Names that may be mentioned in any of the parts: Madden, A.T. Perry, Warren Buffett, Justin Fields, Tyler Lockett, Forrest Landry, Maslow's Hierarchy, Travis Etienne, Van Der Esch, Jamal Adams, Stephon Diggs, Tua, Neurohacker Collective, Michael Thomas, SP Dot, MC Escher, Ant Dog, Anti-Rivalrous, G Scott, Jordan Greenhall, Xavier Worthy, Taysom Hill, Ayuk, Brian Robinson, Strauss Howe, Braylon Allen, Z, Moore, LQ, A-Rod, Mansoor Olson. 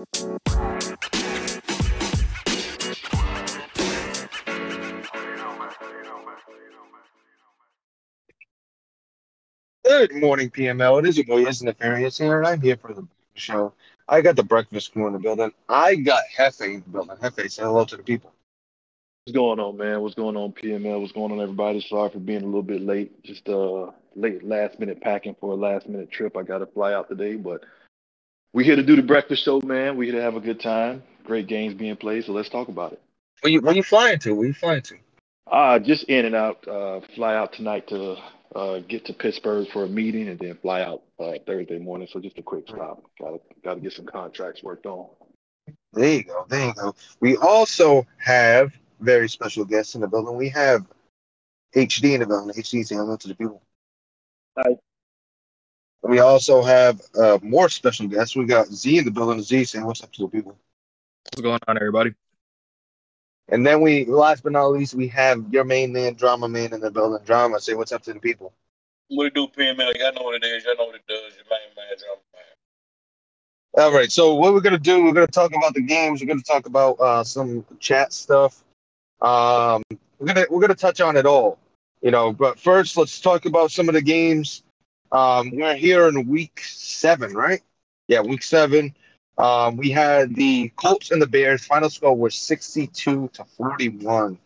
Good morning, PML. It is your boy, Justin Fields here, and I'm here for the show. I got the breakfast crew in the building. I got Hefe in the building. Hefe, say hello to the people. What's going on, man? What's going on, PML? What's going on, everybody? Sorry for being a little bit late. Just late last-minute packing for a last-minute trip. I got to fly out today, but we're here to do the breakfast show, man. We're here to have a good time. Great games being played, so let's talk about it. Where you flying to? Where you flying to? Just in and out. Fly out tonight to get to Pittsburgh for a meeting and then fly out Thursday morning. So just a quick stop. Got to get some contracts worked on. There you go. There you go. We also have very special guests in the building. We have HD in the building. HD, say hello to the people. Hi. We also have more special guests. We got Z in the building. Z saying, "What's up to the people? What's going on, everybody?" And then we, last but not least, we have your main man, Drama Man, in the building. Drama, say what's up to the people. What it do, PML? Y'all know what it is. Y'all know what it does. Your main man, Drama Man. All right. So what we're gonna do? We're gonna talk about the games. We're gonna talk about some chat stuff. We're gonna touch on it all, you know. But first, let's talk about some of the games. We're here in week 7, right? Yeah, week 7. We had the Colts and the Bears. Final score was 62-41.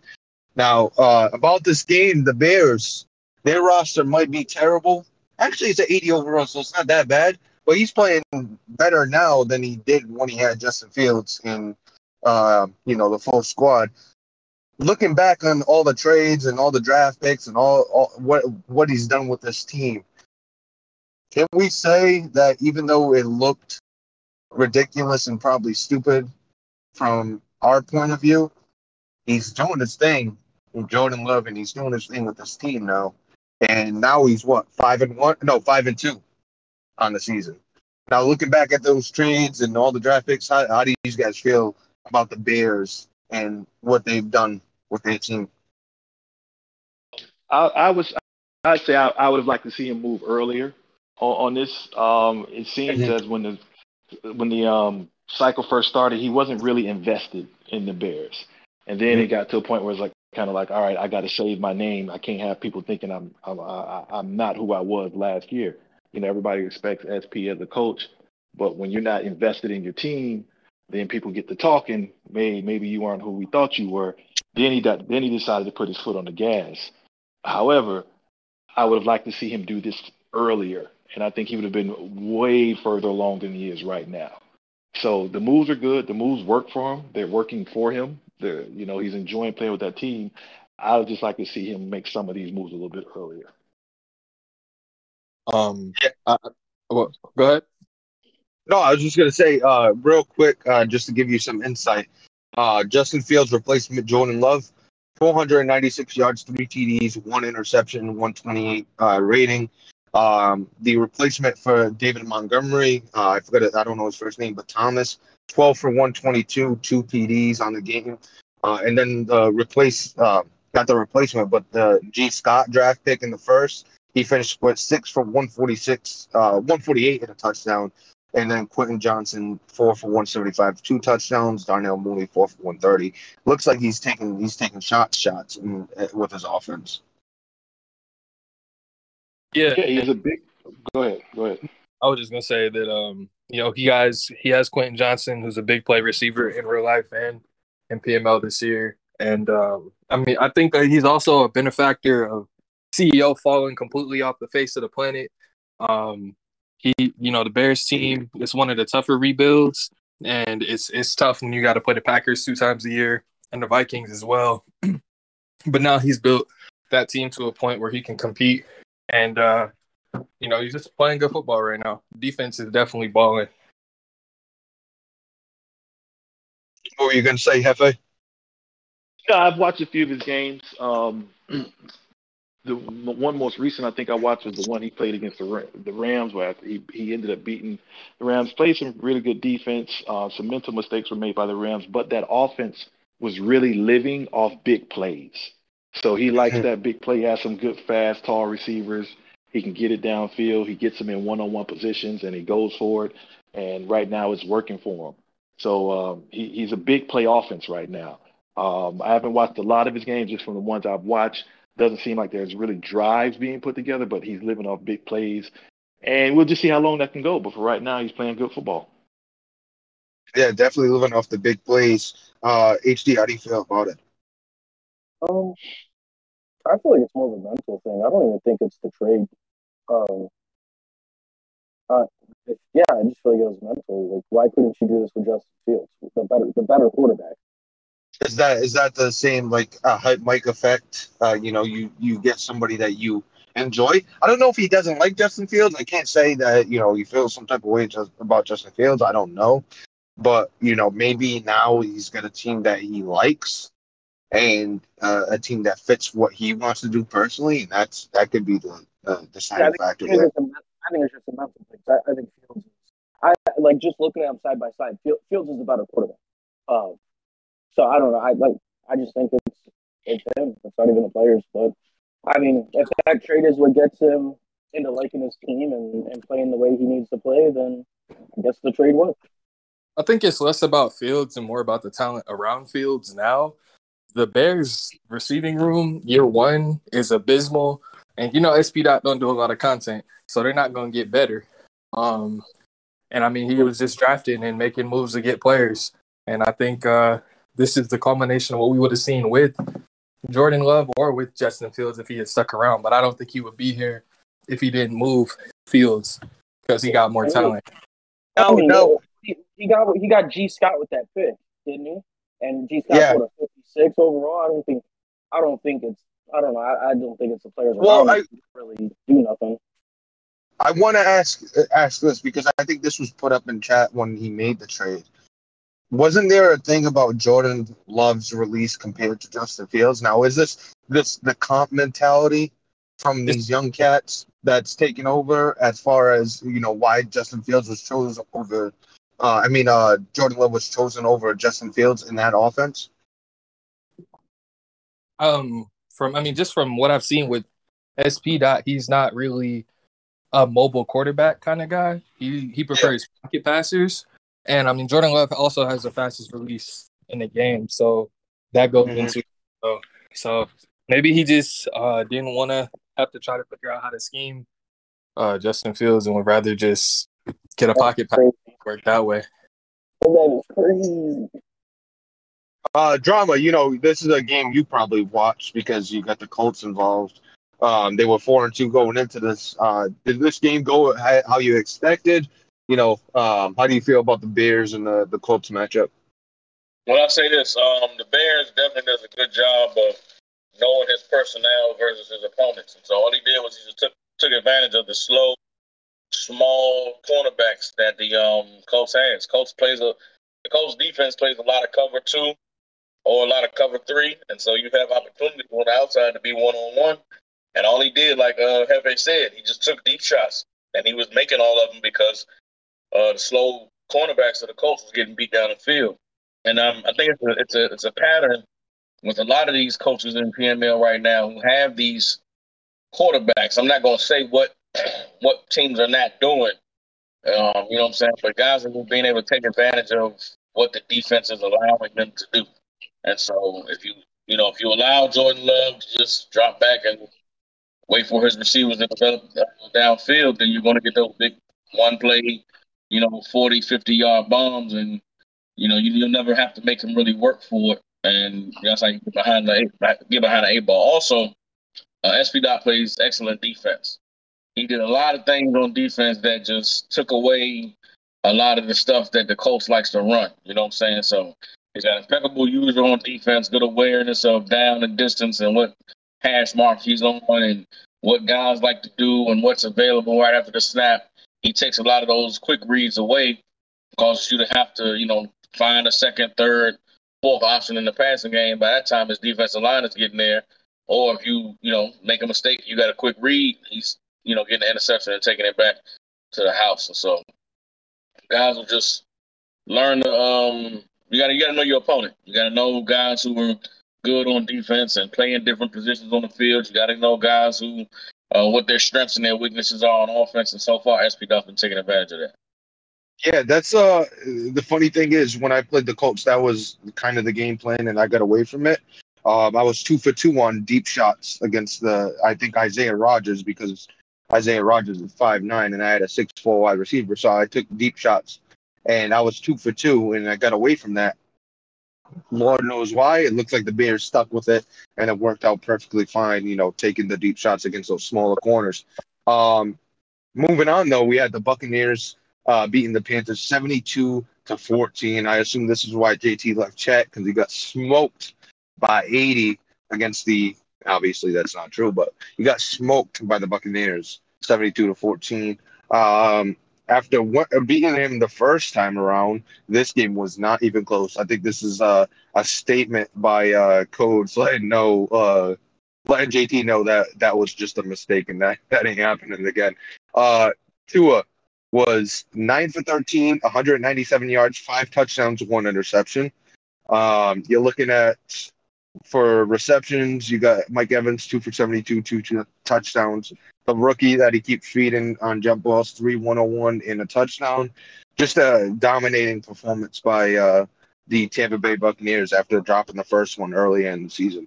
Now, about this game, the Bears, their roster might be terrible. Actually, it's an 80 overall, so it's not that bad. But he's playing better now than he did when he had Justin Fields and, the full squad. Looking back on all the trades and all the draft picks and all what he's done with this team, can we say that even though it looked ridiculous and probably stupid from our point of view, he's doing his thing with Jordan Love and he's doing his thing with this team now. And now he's 5-2 on the season. Now looking back at those trades and all the draft picks, how do you guys feel about the Bears and what they've done with their team? I'd say I would have liked to see him move earlier. On this, it seems as when the cycle first started, he wasn't really invested in the Bears, and then it got to a point where it's like kind of like, all right, I got to save my name. I can't have people thinking I'm not who I was last year. You know, everybody expects SP as a coach, but when you're not invested in your team, then people get to talking. Maybe you aren't who we thought you were. Then he decided to put his foot on the gas. However, I would have liked to see him do this earlier. And I think he would have been way further along than he is right now. So the moves are good. The moves work for him. They're working for him. He's enjoying playing with that team. I would just like to see him make some of these moves a little bit earlier. Go ahead. No, I was just going to say real quick, just to give you some insight. Justin Fields replacement Jordan Love, 496 yards, 3 TDs, 1 interception, 128 rating. The replacement for David Montgomery, I don't know his first name, but Thomas, 12 for 122, 2 TDs on the game. And then the G Scott draft pick in the first. He finished with 6 for 146, 148 and a touchdown. And then Quentin Johnson, 4 for 175, 2 touchdowns. Darnell Mooney, 4 for 130. Looks like he's taking shots with his offense. Yeah, he's a big. Go ahead. I was just gonna say that he has Quentin Johnson, who's a big play receiver in real life and in PML this year, and I think that he's also a benefactor of CEO falling completely off the face of the planet. The Bears team is one of the tougher rebuilds, and it's tough when you got to play the Packers 2 times a year and the Vikings as well. But now he's built that team to a point where he can compete. And, he's just playing good football right now. Defense is definitely balling. What were you going to say, Hefe? Yeah, I've watched a few of his games. The one most recent I think I watched was the one he played against the Rams, where he ended up beating the Rams. Played some really good defense. Some mental mistakes were made by the Rams, but that offense was really living off big plays. So he likes that big play. He has some good, fast, tall receivers. He can get it downfield. He gets them in one-on-one positions, and he goes for it. And right now it's working for him. So he's a big play offense right now. I haven't watched a lot of his games, just from the ones I've watched. Doesn't seem like there's really drives being put together, but he's living off big plays. And we'll just see how long that can go. But for right now, he's playing good football. Yeah, definitely living off the big plays. HD, how do you feel about it? I feel like it's more of a mental thing. I don't even think it's the trade. I just feel like it was mental. Like, why couldn't you do this with Justin Fields, the better quarterback? Is that the same, like, Hype Mike effect? You get somebody that you enjoy. I don't know if he doesn't like Justin Fields. I can't say that, he feels some type of way about Justin Fields. I don't know. But, maybe now he's got a team that he likes and a team that fits what he wants to do personally. And that could be the deciding factor there. I think it's just a mental thing. I think Fields is – just looking at him side by side, Fields is the better quarterback. So I don't know. I just think it's him. It's not even the players. But, I mean, if that trade is what gets him into liking his team and playing the way he needs to play, then I guess the trade worked. I think it's less about Fields and more about the talent around Fields now. The Bears' receiving room year one is abysmal. And, SP Dot don't do a lot of content, so they're not going to get better. And, I mean, he was just drafting and making moves to get players. And I think this is the culmination of what we would have seen with Jordan Love or with Justin Fields if he had stuck around. But I don't think he would be here if he didn't move Fields because he got more talent. No. He got G Scott with that pick, didn't he? And G Scott put a 56 overall. I don't know. I don't think it's the players around really do nothing. I want to ask this because I think this was put up in chat when he made the trade. Wasn't there a thing about Jordan Love's release compared to Justin Fields? Now, is this the comp mentality from these young cats that's taken over as far as, why Justin Fields was chosen over Jordan Love was chosen over Justin Fields in that offense? From what I've seen with SP Dot, he's not really a mobile quarterback kind of guy. He prefers pocket passers. And, Jordan Love also has the fastest release in the game. So that goes into it. So maybe he just didn't want to have to try to figure out how to scheme Justin Fields and would rather just get a pocket pass and work that way. That is crazy. Drama, this is a game you probably watched because you got the Colts involved. They were 4-2 going into this. Did this game go how you expected? How do you feel about the Bears and the Colts matchup? Well, I'll say this. The Bears definitely does a good job of knowing his personnel versus his opponents. And so all he did was he just took advantage of the slow, small cornerbacks that the Colts has. The Colts defense plays a lot of cover two or a lot of cover three. And so you have opportunity on the outside to be one-on-one. And all he did, like Hefe said, he just took deep shots. And he was making all of them because – the slow cornerbacks of the Colts was getting beat down the field. And I think it's a pattern with a lot of these coaches in PML right now who have these quarterbacks. I'm not going to say what teams are not doing, but guys are being able to take advantage of what the defense is allowing them to do. And so if you allow Jordan Love to just drop back and wait for his receivers to develop downfield, then you're going to get those big one play 40, 50-yard bombs, and, you'll never have to make them really work for it. And that's how you get behind the eight ball. Also, SP Dot plays excellent defense. He did a lot of things on defense that just took away a lot of the stuff that the Colts likes to run. So he's got impeccable user on defense, good awareness of down and distance and what hash mark he's on and what guys like to do and what's available right after the snap. He takes a lot of those quick reads away, causes you to have to, find a second, third, fourth option in the passing game. By that time, his defensive line is getting there. Or if you, make a mistake, you got a quick read, he's, getting an interception and taking it back to the house. And so guys will just learn to you got to know your opponent. You got to know guys who are good on defense and playing different positions on the field. You got to know guys who – what their strengths and their weaknesses are on offense, and so far, SP Duffin taking advantage of that. Yeah, that's the funny thing is when I played the Colts, that was kind of the game plan, and I got away from it. I was 2 for 2 on deep shots against Isaiah Rodgers, because Isaiah Rodgers is 5'9", and I had a 6'4" wide receiver, so I took deep shots, and I was 2 for 2, and I got away from that. Lord knows why. It looks like the Bears stuck with it, and it worked out perfectly fine, you know, taking the deep shots against those smaller corners. Moving on, though, we had the Buccaneers beating the Panthers 72-14. I assume this is why JT left chat, because he got smoked by 80 against the – obviously, that's not true, but he got smoked by the Buccaneers 72-14. After beating him the first time around, this game was not even close. I think this is a statement by Codes letting JT know that was just a mistake and that ain't happening again. Tua was 9 for 13, 197 yards, 5 touchdowns, 1 interception. You're looking at, for receptions, you got Mike Evans, 2 for 72, 2 touchdowns. The rookie that he keeps feeding on jump balls, 3-101 in a touchdown. Just a dominating performance by the Tampa Bay Buccaneers after dropping the first one early in the season.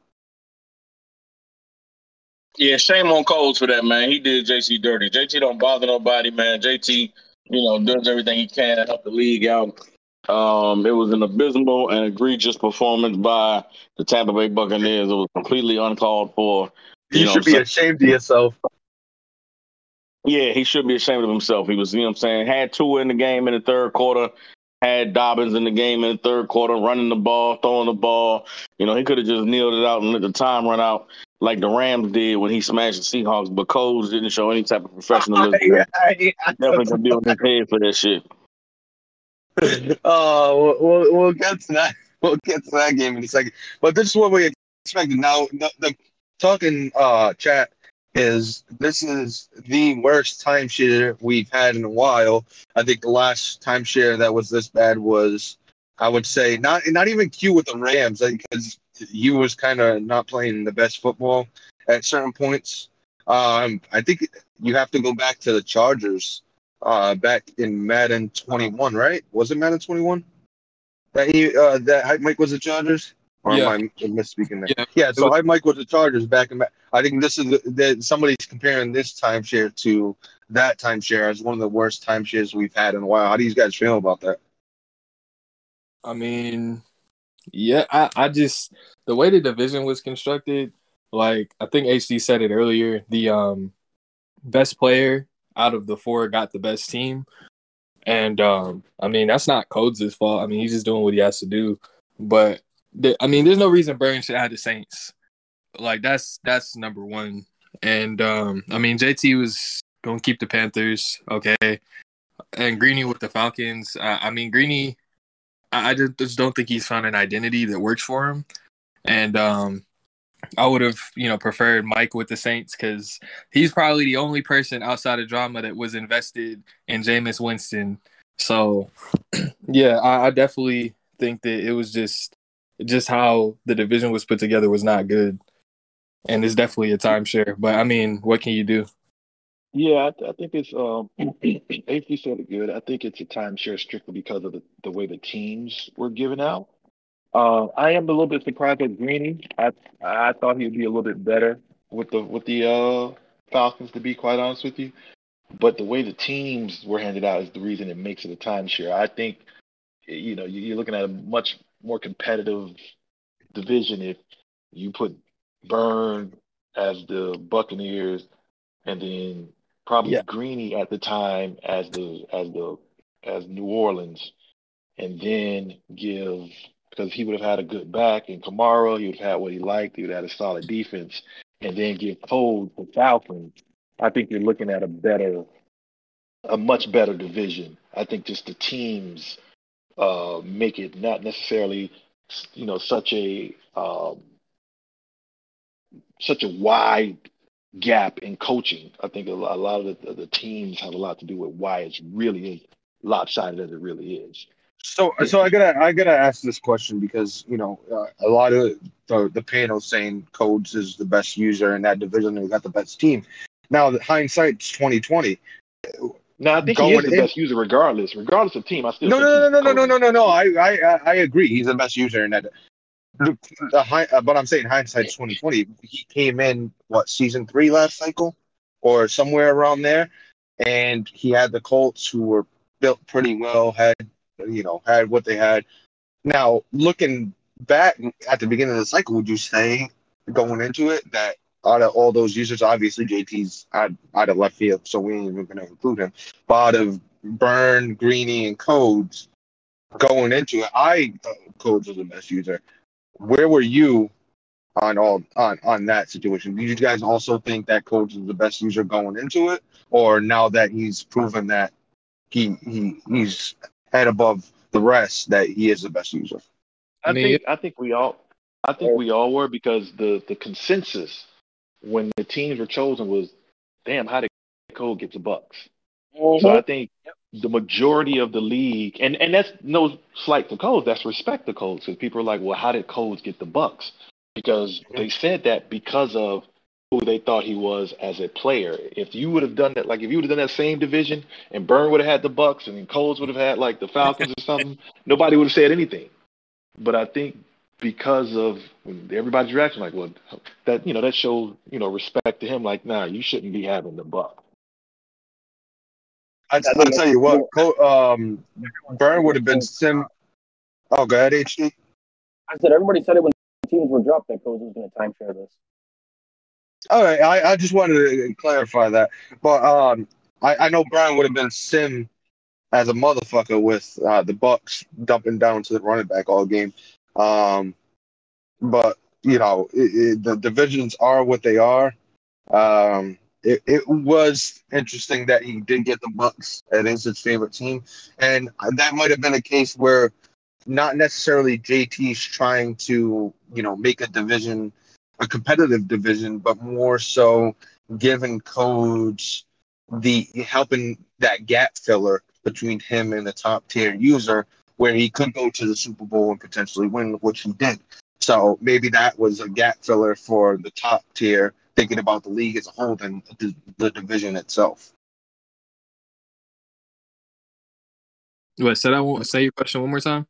Yeah, shame on Coles for that, man. He did JT dirty. JT don't bother nobody, man. JT, you know, does everything he can to help the league out. It was an abysmal and egregious performance by the Tampa Bay Buccaneers. It was completely uncalled for. You should be ashamed of yourself. Yeah, he should be ashamed of himself. He was, you know what I'm saying, had Tua in the game in the third quarter, had Dobbins in the game in the third quarter, running the ball, throwing the ball. You know, he could have just kneeled it out and let the time run out like the Rams did when he smashed the Seahawks, but Coles didn't show any type of professionalism. I definitely could be on his head for that shit. We'll get to that. We'll get to that game in a second. But this is what we expected. Now, the talking chat is this is the worst timeshare we've had in a while. I think the last timeshare that was this bad was, I would say, not even Q with the Rams, because you was kind of not playing the best football at certain points. I think you have to go back to the Chargers. Back in Madden 21, right? Was it Madden 21 that that Hype Mike was the Chargers? Or yeah. Am I misspeaking there? Yeah. So Hype Mike was the Chargers back in. I think this is somebody's comparing this timeshare to that timeshare as one of the worst timeshares we've had in a while. How do you guys feel about that? I mean, yeah, I just the way the division was constructed. Like I think HD said it earlier. The best player out of the four got the best team. And, I mean, that's not Codes' fault. I mean, he's just doing what he has to do. But, there's no reason Byrne should have the Saints. Like, that's number one. And, JT was going to keep the Panthers, okay? And Greeny with the Falcons. Greeny, I just don't think he's found an identity that works for him. And I would have, preferred Mike with the Saints because he's probably the only person outside of Drama that was invested in Jameis Winston. So, yeah, I definitely think that it was just how the division was put together was not good. And it's definitely a timeshare. But, what can you do? Yeah, I think it's AP said it good. I think it's a timeshare strictly because of the way the teams were given out. I am a little bit surprised at Greeny. I thought he'd be a little bit better with the Falcons, to be quite honest with you. But the way the teams were handed out is the reason it makes it a timeshare. I think you're looking at a much more competitive division if you put Byrne as the Buccaneers and then probably Greeny at the time as New Orleans, and then give. Because he would have had a good back in Kamara. He would have had what he liked. He would have had a solid defense. And then get cold for Falcons. I think you're looking at a much better division. I think just the teams make it not necessarily, such a wide gap in coaching. I think a lot of the teams have a lot to do with why it's really lopsided as it really is. So I gotta ask this question because a lot of the panel saying Codes is the best user in that division and we got the best team. Now hindsight's 2020. No, I think he is the best user regardless of team. I still no. I agree. He's the best user in that. Look, but I'm saying hindsight's 2020. He came in season 3 last cycle, or somewhere around there, and he had the Colts, who were built pretty well, had what they had. Now, looking back at the beginning of the cycle, would you say going into it that out of all those users, obviously JT's out of left field, so we ain't even going to include him. But out of Byrne, Greeny, and Codes, going into it, I thought Codes was the best user. Where were you on that situation? Did you guys also think that Codes was the best user going into it, or now that he's proven that he's head above the rest, that he is the best user? I think we all were, because the consensus when the teams were chosen was, damn, how did Cole get the Bucks? Mm-hmm. So I think the majority of the league, and that's no slight to Cole, that's respect to Cole, because people are like, well, how did Cole get the Bucks? Because they said that because of who they thought he was as a player. If you would have done that, like if you would have done that same division and Byrne would have had the Bucks and Coles would have had like the Falcons or something, nobody would have said anything. But I think because of everybody's reaction, like, well, that, that shows, respect to him. Like, nah, you shouldn't be having the buck. I'll tell you what, Byrne would have been Oh, go ahead, HD. I said everybody said it when teams were dropped that Coles was going to timeshare this. All right, I just wanted to clarify that. But I know Byrne would have been sim as a motherfucker with the Bucks dumping down to the running back all game. But, the divisions are what they are. It was interesting that he did get the Bucks. It is his favorite team. And that might have been a case where not necessarily JT's trying to, make a division – a competitive division, but more so giving Codes helping that gap filler between him and the top tier user, where he could go to the Super Bowl and potentially win, which he did. So maybe that was a gap filler for the top tier, thinking about the league as a whole and the division itself. Wait, say your question one more time.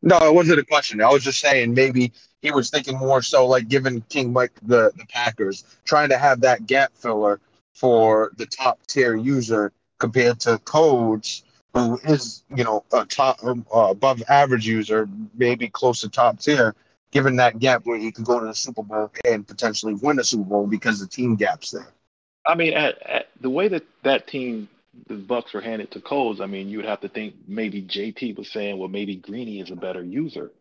No, it wasn't a question. I was just saying maybe he was thinking more so like giving King Mike the Packers, trying to have that gap filler for the top-tier user compared to Codes, who is, a top above-average user, maybe close to top-tier, giving that gap where he could go to the Super Bowl and potentially win the Super Bowl because the team gap's there. I mean, at the way that team – the Bucks were handed to Coles, I mean, you would have to think maybe JT was saying, well, maybe Greeny is a better user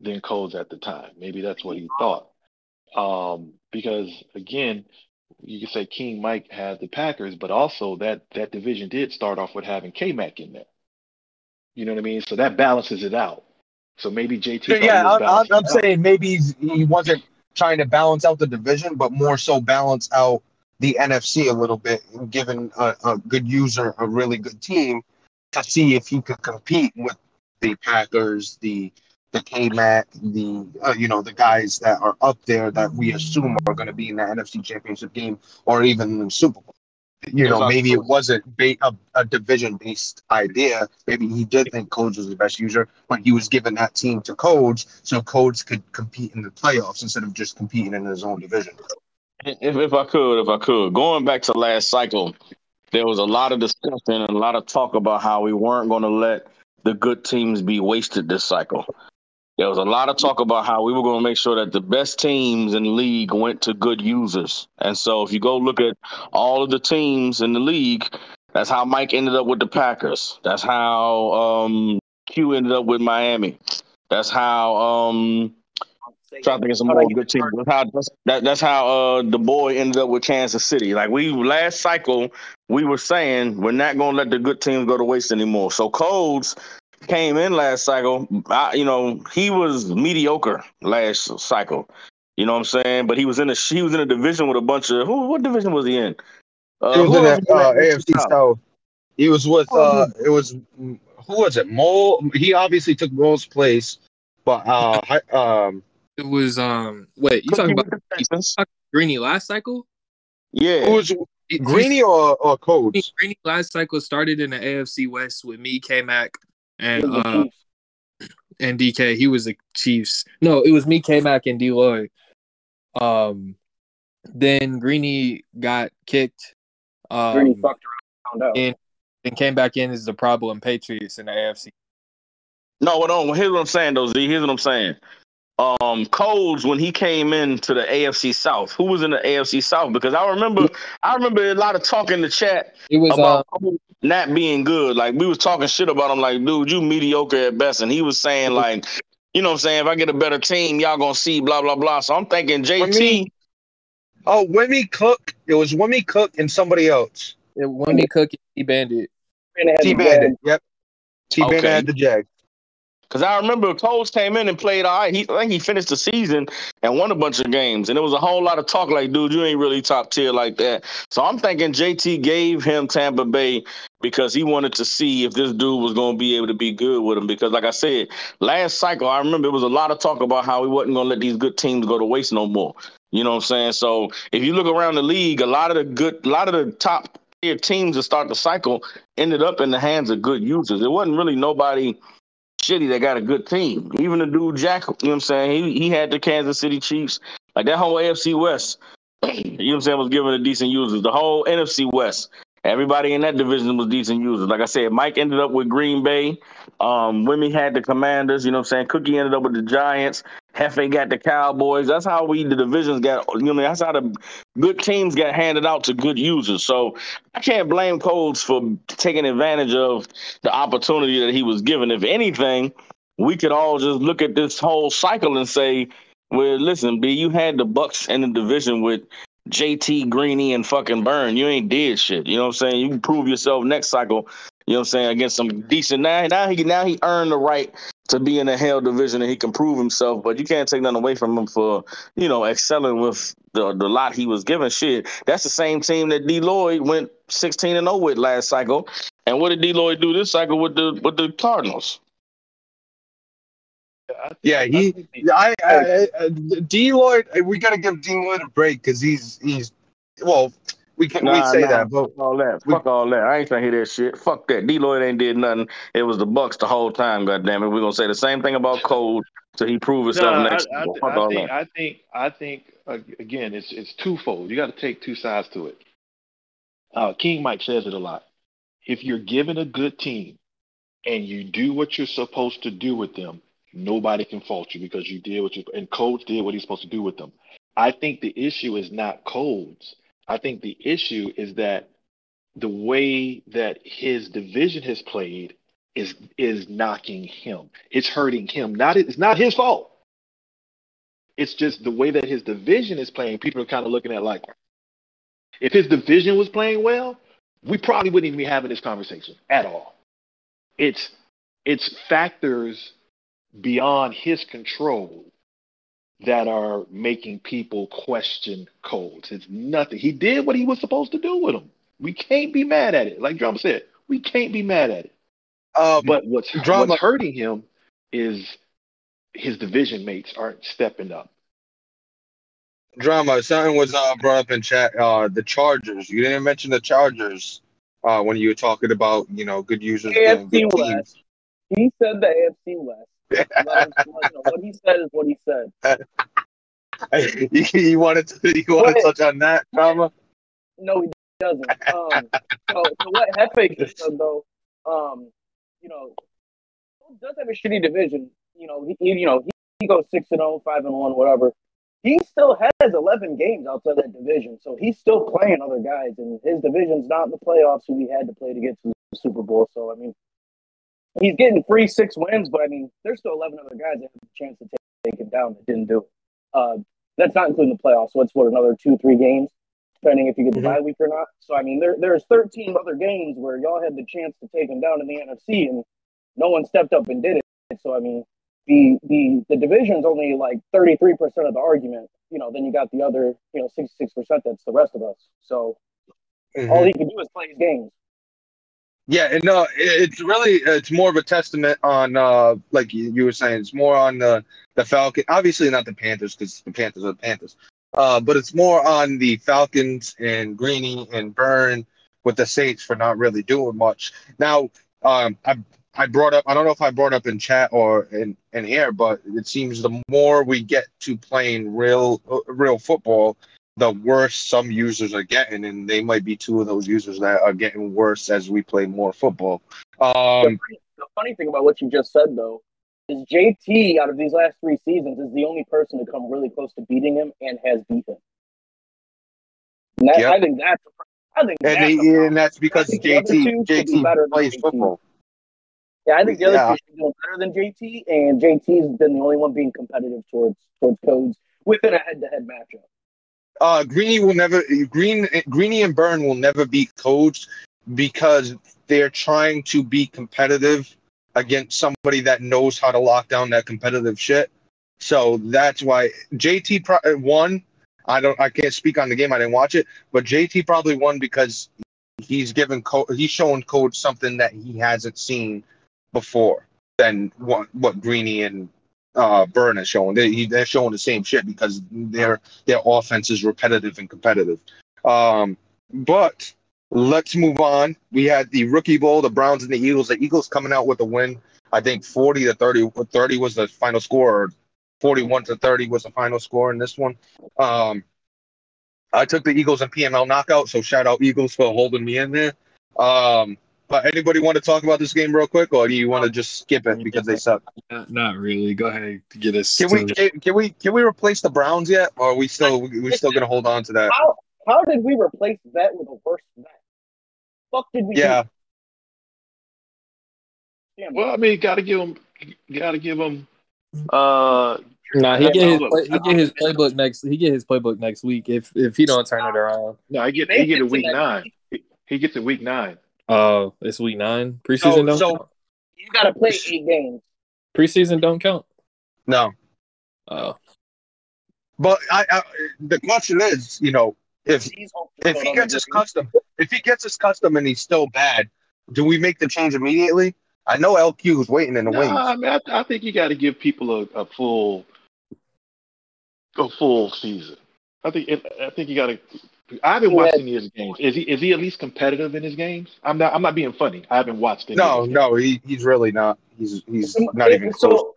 than Coles at the time. Maybe that's what he thought. Because, again, you could say King Mike had the Packers, but also that division did start off with having K-Mac in there. You know what I mean? So that balances it out. So maybe JT... Yeah, I'm saying maybe he wasn't trying to balance out the division, but more so balance out the NFC a little bit, giving a good user a really good team to see if he could compete with the Packers, the K-Mac, the guys that are up there that we assume are going to be in the NFC Championship game or even the Super Bowl. Maybe it wasn't a division-based idea. Maybe he did think Codes was the best user, but he was giving that team to Codes so Codes could compete in the playoffs instead of just competing in his own division. If I could, going back to last cycle, there was a lot of discussion and a lot of talk about how we weren't going to let the good teams be wasted this cycle. There was a lot of talk about how we were going to make sure that the best teams in the league went to good users. And so if you go look at all of the teams in the league, that's how Mike ended up with the Packers. That's how Q ended up with Miami. That's how... trying to think of some more good teams. That's how the boy ended up with Kansas City. Like last cycle, we were saying we're not going to let the good teams go to waste anymore. So Codes came in last cycle. He was mediocre last cycle. You know what I'm saying? But he was in a division with a bunch of who? What division was he in? AFC South. He was with who was it? Mole. He obviously took Mole's place, but It was you talking about Greeny last cycle? Yeah. Who was Greeny or Coles? Greeny last cycle started in the AFC West with me, K-Mac, and DK. He was the Chiefs. No, it was me, K-Mac, and D-Lloyd. Then Greeny got kicked. Greeny fucked around up. And came back in as the problem Patriots in the AFC. No, hold on. Here's what I'm saying, though, Z. Here's what I'm saying. Coles, when he came into the AFC South, who was in the AFC South? Because I remember a lot of talk in the chat about Coles not being good. Like, we was talking shit about him, like, dude, you mediocre at best. And he was saying, like, you know what I'm saying, if I get a better team, y'all gonna see blah, blah, blah. So I'm thinking JT. Wimmy Cook. It was Wimmy Cook and somebody else. Yeah, Wimmy Cook and T-Bandit. T-Bandit, yep. T-Bandit had the Jags. Because I remember Coles came in and played all right. I think he finished the season and won a bunch of games. And there was a whole lot of talk like, dude, you ain't really top tier like that. So I'm thinking JT gave him Tampa Bay because he wanted to see if this dude was going to be able to be good with him. Because like I said, last cycle, I remember it was a lot of talk about how he wasn't going to let these good teams go to waste no more. You know what I'm saying? So if you look around the league, a lot of the top tier teams that start the cycle ended up in the hands of good users. It wasn't really nobody shitty that got a good team. Even the dude Jack, you know what I'm saying? He had the Kansas City Chiefs. Like that whole AFC West, you know what I'm saying, was given to decent users. The whole NFC West, everybody in that division was decent users. Like I said, Mike ended up with Green Bay. Wimmy had the Commanders, you know what I'm saying? Cookie ended up with the Giants. Hefe got the Cowboys. That's how the divisions got, you know, that's how the good teams got handed out to good users. So I can't blame Coles for taking advantage of the opportunity that he was given. If anything, we could all just look at this whole cycle and say, well, listen, B, you had the Bucks in the division with JT, Greeny, and fucking Byrne. You ain't did shit. You know what I'm saying? You can prove yourself next cycle, you know what I'm saying, against some decent. Now he earned the right to be in the hell division and he can prove himself, but you can't take nothing away from him for, you know, excelling with the lot he was given. Shit, that's the same team that D. Lloyd went 16-0 with last cycle. And what did D. Lloyd do this cycle with the Cardinals? Yeah, D. Lloyd. We gotta give D. Lloyd a break because he's well. We say that. But fuck all that. I ain't trying to hear that shit. Fuck that. D-Lloyd ain't did nothing. It was the Bucks the whole time, goddammit. We're going to say the same thing about Coles till he prove himself next time. I think, again, it's twofold. You got to take two sides to it. King Mike says it a lot. If you're given a good team and you do what you're supposed to do with them, nobody can fault you because you did what you – and Coles did what he's supposed to do with them. I think the issue is not Coles. I think the issue is that the way that his division has played is knocking him. It's hurting him. It's not his fault. It's just the way that his division is playing. People are kind of looking at like, if his division was playing well, we probably wouldn't even be having this conversation at all. It's factors beyond his control that are making people question Coles. It's nothing. He did what he was supposed to do with him. We can't be mad at it. Like Drama said, we can't be mad at it. But what's hurting him is his division mates aren't stepping up. Drama, something was brought up in chat, the Chargers. You didn't mention the Chargers when you were talking about, you know, good users. AFC West. He said the AFC West. What he said is what he said. You wanted to touch on that, Drama? No, he doesn't. So what Hefe just said, though, you know, he does have a shitty division. You know, he goes 6-0, 5-1, whatever. He still has 11 games outside that division, so he's still playing other guys, and his division's not in the playoffs, who he had to play to get to the Super Bowl. So, I mean, he's getting 3-6 wins, but I mean, there's still 11 other guys that have a chance to take him down that didn't do it. That's not including the playoffs. So it's what, another 2-3 games, depending if you get the bye week or not. So I mean, there's 13 other games where y'all had the chance to take him down in the NFC, and no one stepped up and did it. So I mean, the division's only like 33% of the argument. You know, then you got the other 66%. That's the rest of us. So all he can do is play his games. Yeah, and no, it's more of a testament on, like you were saying, it's more on the Falcons. Obviously not the Panthers, because the Panthers are the Panthers. But it's more on the Falcons and Greeny and Byrne with the Saints for not really doing much. Now, I brought up, I don't know if I brought up in chat or in air, but it seems the more we get to playing real football, the worse some users are getting, and they might be two of those users that are getting worse as we play more football. The funny thing about what you just said, though, is JT, out of these last three seasons, is the only person to come really close to beating him and has beat him. And that, yep. I think that's because JT plays football. Yeah, I think the other two are doing better than JT, and JT's been the only one being competitive towards codes within a head-to-head matchup. Greeny and Byrne will never beat codes because they're trying to be competitive against somebody that knows how to lock down that competitive shit. So that's why JT won. I can't speak on the game. I didn't watch it, but JT probably won because he's showing code something that he hasn't seen before than what Greeny and Byrne is showing. They're showing the same shit because their offense is repetitive and competitive. But let's move on. We had the Rookie Bowl, the Browns and the Eagles. The Eagles coming out with a win. I think 40-30 was the final score, or 41-30 was the final score in this one. I took the Eagles in PML knockout, so shout out Eagles for holding me in there. But anybody want to talk about this game real quick, or do you want to just skip it because they suck? Not really. Go ahead, get us. Can we replace the Browns yet, or are we still gonna hold on to that? How did we replace that with a worse vet? Fuck did we? Yeah. Do? Well, I mean, gotta give him. He get his playbook next week if he don't turn it around. No, he get a week 9. He gets a week 9. Oh, it's week 9 preseason. No, don't count. You gotta play 8 games. Preseason don't count. No. Oh. But I the question is, you know, if he gets his custom and he's still bad, do we make the change immediately? I know LQ is waiting in the wings. I mean, I think you got to give people a full season. I think you got to. I've been watching his games. Is he at least competitive in his games? I'm not being funny. I haven't watched it. No, he's really not. He's not even close.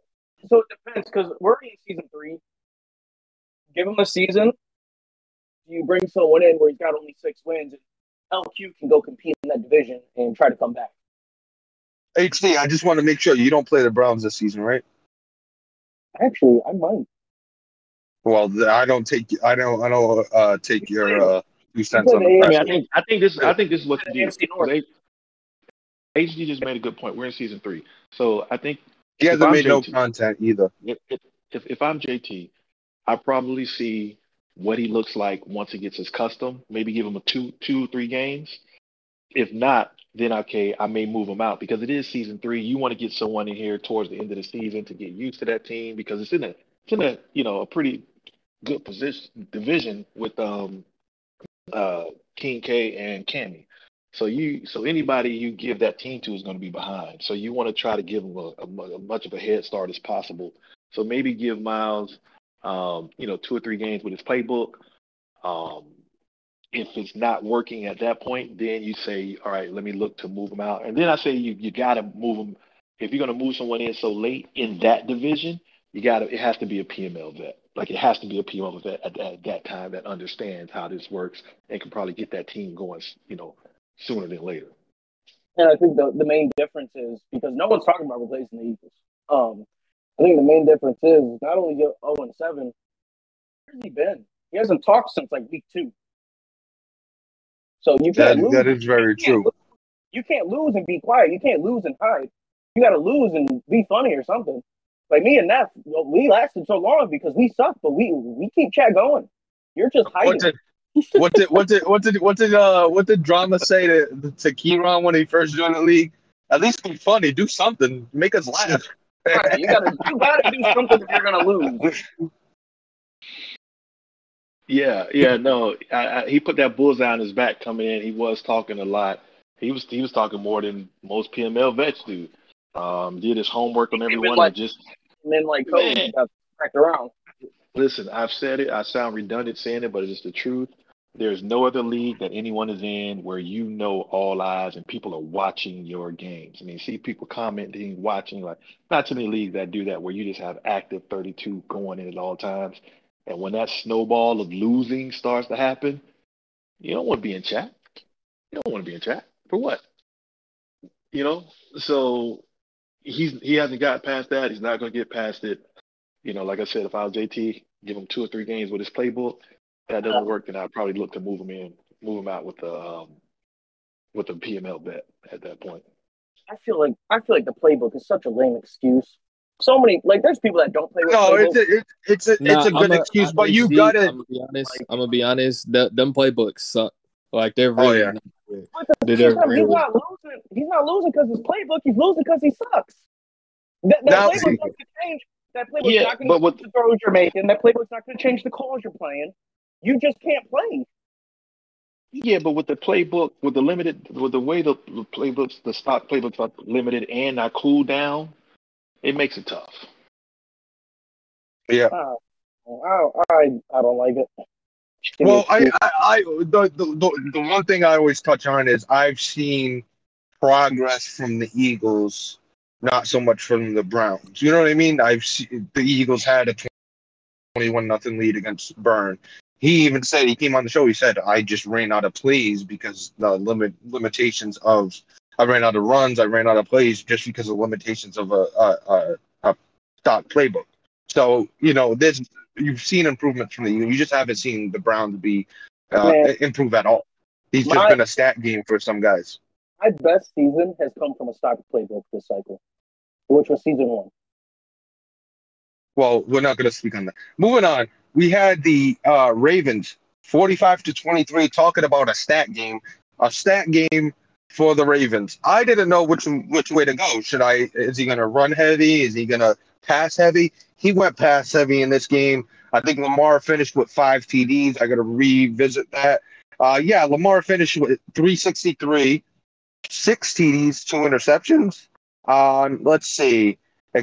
So it depends because we're in season 3. Give him a season. You bring someone in where he's got only 6 wins, and LQ can go compete in that division and try to come back. HD, I just want to make sure you don't play the Browns this season, right? Actually, I might. Well, I don't take your 2 cents on the pressure. I think this is what you do. HD just made a good point. We're in season 3, so I think he hasn't made no content either. If I'm JT, I probably see what he looks like once he gets his custom. Maybe give him a 2-3 games. If not, then okay, I may move him out because it is season 3. You want to get someone in here towards the end of the season to get used to that team because it's in a a pretty good position division with King K and Cammy. So anybody you give that team to is going to be behind. So you want to try to give them a much of a head start as possible. So maybe give Miles 2 or 3 games with his playbook. If it's not working at that point, then you say, all right, let me look to move him out. And then I say you got to move him. If you're going to move someone in so late in that division, it has to be a PML vet. Like it has to be a PML vet at that time that understands how this works and can probably get that team going, sooner than later. And I think the main difference is because no one's talking about replacing the Eagles. I think the main difference is not only 0-7, where's he been? He hasn't talked since like week 2. So you can't lose. That is very true. You can't lose and be quiet. You can't lose and hide. You got to lose and be funny or something. Like me and Neff, we lasted so long because we suck, but we keep chat going. You're just hiding. What did Drama say to Kieron when he first joined the league? At least be funny. Do something. Make us laugh. Right, you gotta do something if you're gonna lose. Yeah, no. He put that bullseye on his back coming in. He was talking a lot. He was talking more than most PML vets do. Did his homework on everyone and just and then got back around. Listen, I've said it. I sound redundant saying it, but it's just the truth. There's no other league that anyone is in where you know all eyes and people are watching your games. I mean, see people commenting, watching, like not too many leagues that do that where you just have active 32 going in at all times. And when that snowball of losing starts to happen, you don't want to be in chat. You don't want to be in chat. For what? You know? So he hasn't got past that. He's not going to get past it. You know, like I said, if I was JT, give him 2 or 3 games with his playbook. That doesn't work, then I'd probably look to move him out with the PML bet at that point. I feel like the playbook is such a lame excuse. So many, like, there's people that don't play with playbook. It's a good excuse, but you gotta. I'm gonna be honest. Them playbooks suck. Like they're really. Oh, yeah. Not good. He's not losing. He's not losing because his playbook. He's losing because he sucks. That playbook has to change. That playbook's not going to change the throws you're making. That playbook's not going to change the calls you're playing. You just can't play. Yeah, but with the playbook, with the way the stock playbooks are limited and not cooled down, it makes it tough. Yeah, I don't like it. Well, the one thing I always touch on is I've seen progress from the Eagles, not so much from the Browns. You know what I mean? I've seen the Eagles had a 21-0 lead against Byrne. He even said, he came on the show, he said, I just ran out of plays because the limitations of, I ran out of runs, I ran out of plays just because of the limitations of a stock playbook. So, you know, you've seen improvements from the Eagles. You just haven't seen the Browns improve at all. He's just been a stat game for some guys. My best season has come from a stock playbook this cycle, which was season 1. Well, we're not going to speak on that. Moving on. We had the Ravens 45-23 talking about a stat game for the Ravens. I didn't know which way to go. Is he going to run heavy? Is he going to pass heavy? He went pass heavy in this game. I think Lamar finished with 5 TDs. I got to revisit that. Lamar finished with 363, 6 TDs, 2 interceptions. Let's see.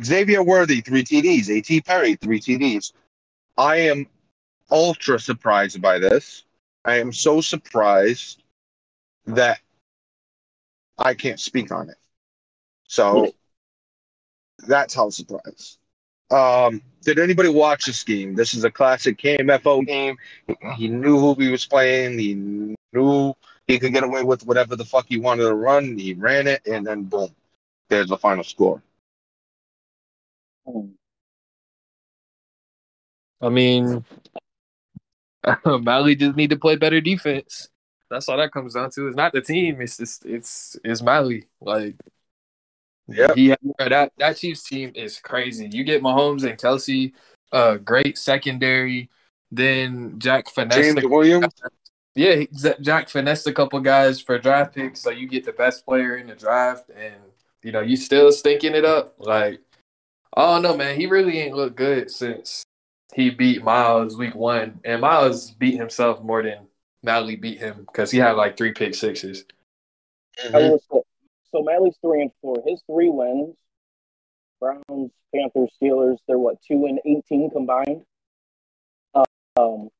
Xavier Worthy, 3 TDs. A.T. Perry, 3 TDs. I am ultra surprised by this. I am so surprised that I can't speak on it. So that's how surprised. Did anybody watch this game? This is a classic KMFO game. He knew who he was playing. He knew he could get away with whatever the fuck he wanted to run. He ran it, and then boom. There's the final score. I mean, Mally just need to play better defense. That's all that comes down to. It's not the team. It's just it's Mally. Like, yeah, that Chiefs team is crazy. You get Mahomes and Kelsey, great secondary. Then Jack finessed James Williams. Yeah, Jack finessed a couple guys for draft picks, so you get the best player in the draft, and you know you still stinking it up. Like, I don't know, man. He really ain't looked good since he beat Miles week 1, and Miles beat himself more than Mally beat him because he had like 3 pick sixes. Mm-hmm. So Mally's 3-4. His 3 wins, Browns, Panthers, Steelers, they're 2-18 combined. And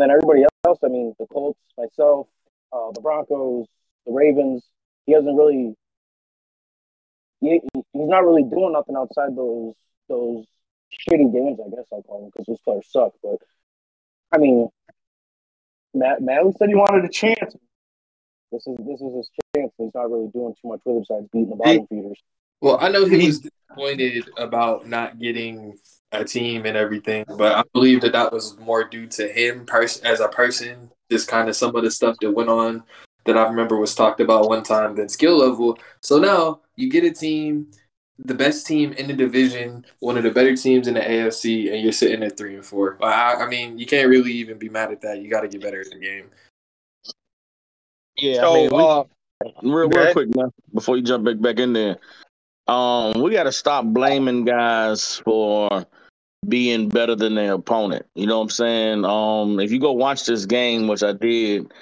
then everybody else, I mean, the Colts, myself, the Broncos, the Ravens, he hasn't really, he's not really doing nothing outside those shitty games, I guess I'll call them, because those players suck. But I mean, Mally said he wanted a chance. This is his chance. He's not really doing too much with him besides beating the bottom feeders. Well, I know he was disappointed about not getting a team and everything, but I believe that was more due to him as a person. Just kind of some of the stuff that went on that I remember was talked about one time than skill level. So now you get a team. The best team in the division, one of the better teams in the AFC, and you're sitting at 3-4. I mean, you can't really even be mad at that. You got to get better at the game. Yeah. So, I mean, real quick, man, before you jump back in there, we got to stop blaming guys for being better than their opponent. You know what I'm saying? If you go watch this game, which I did,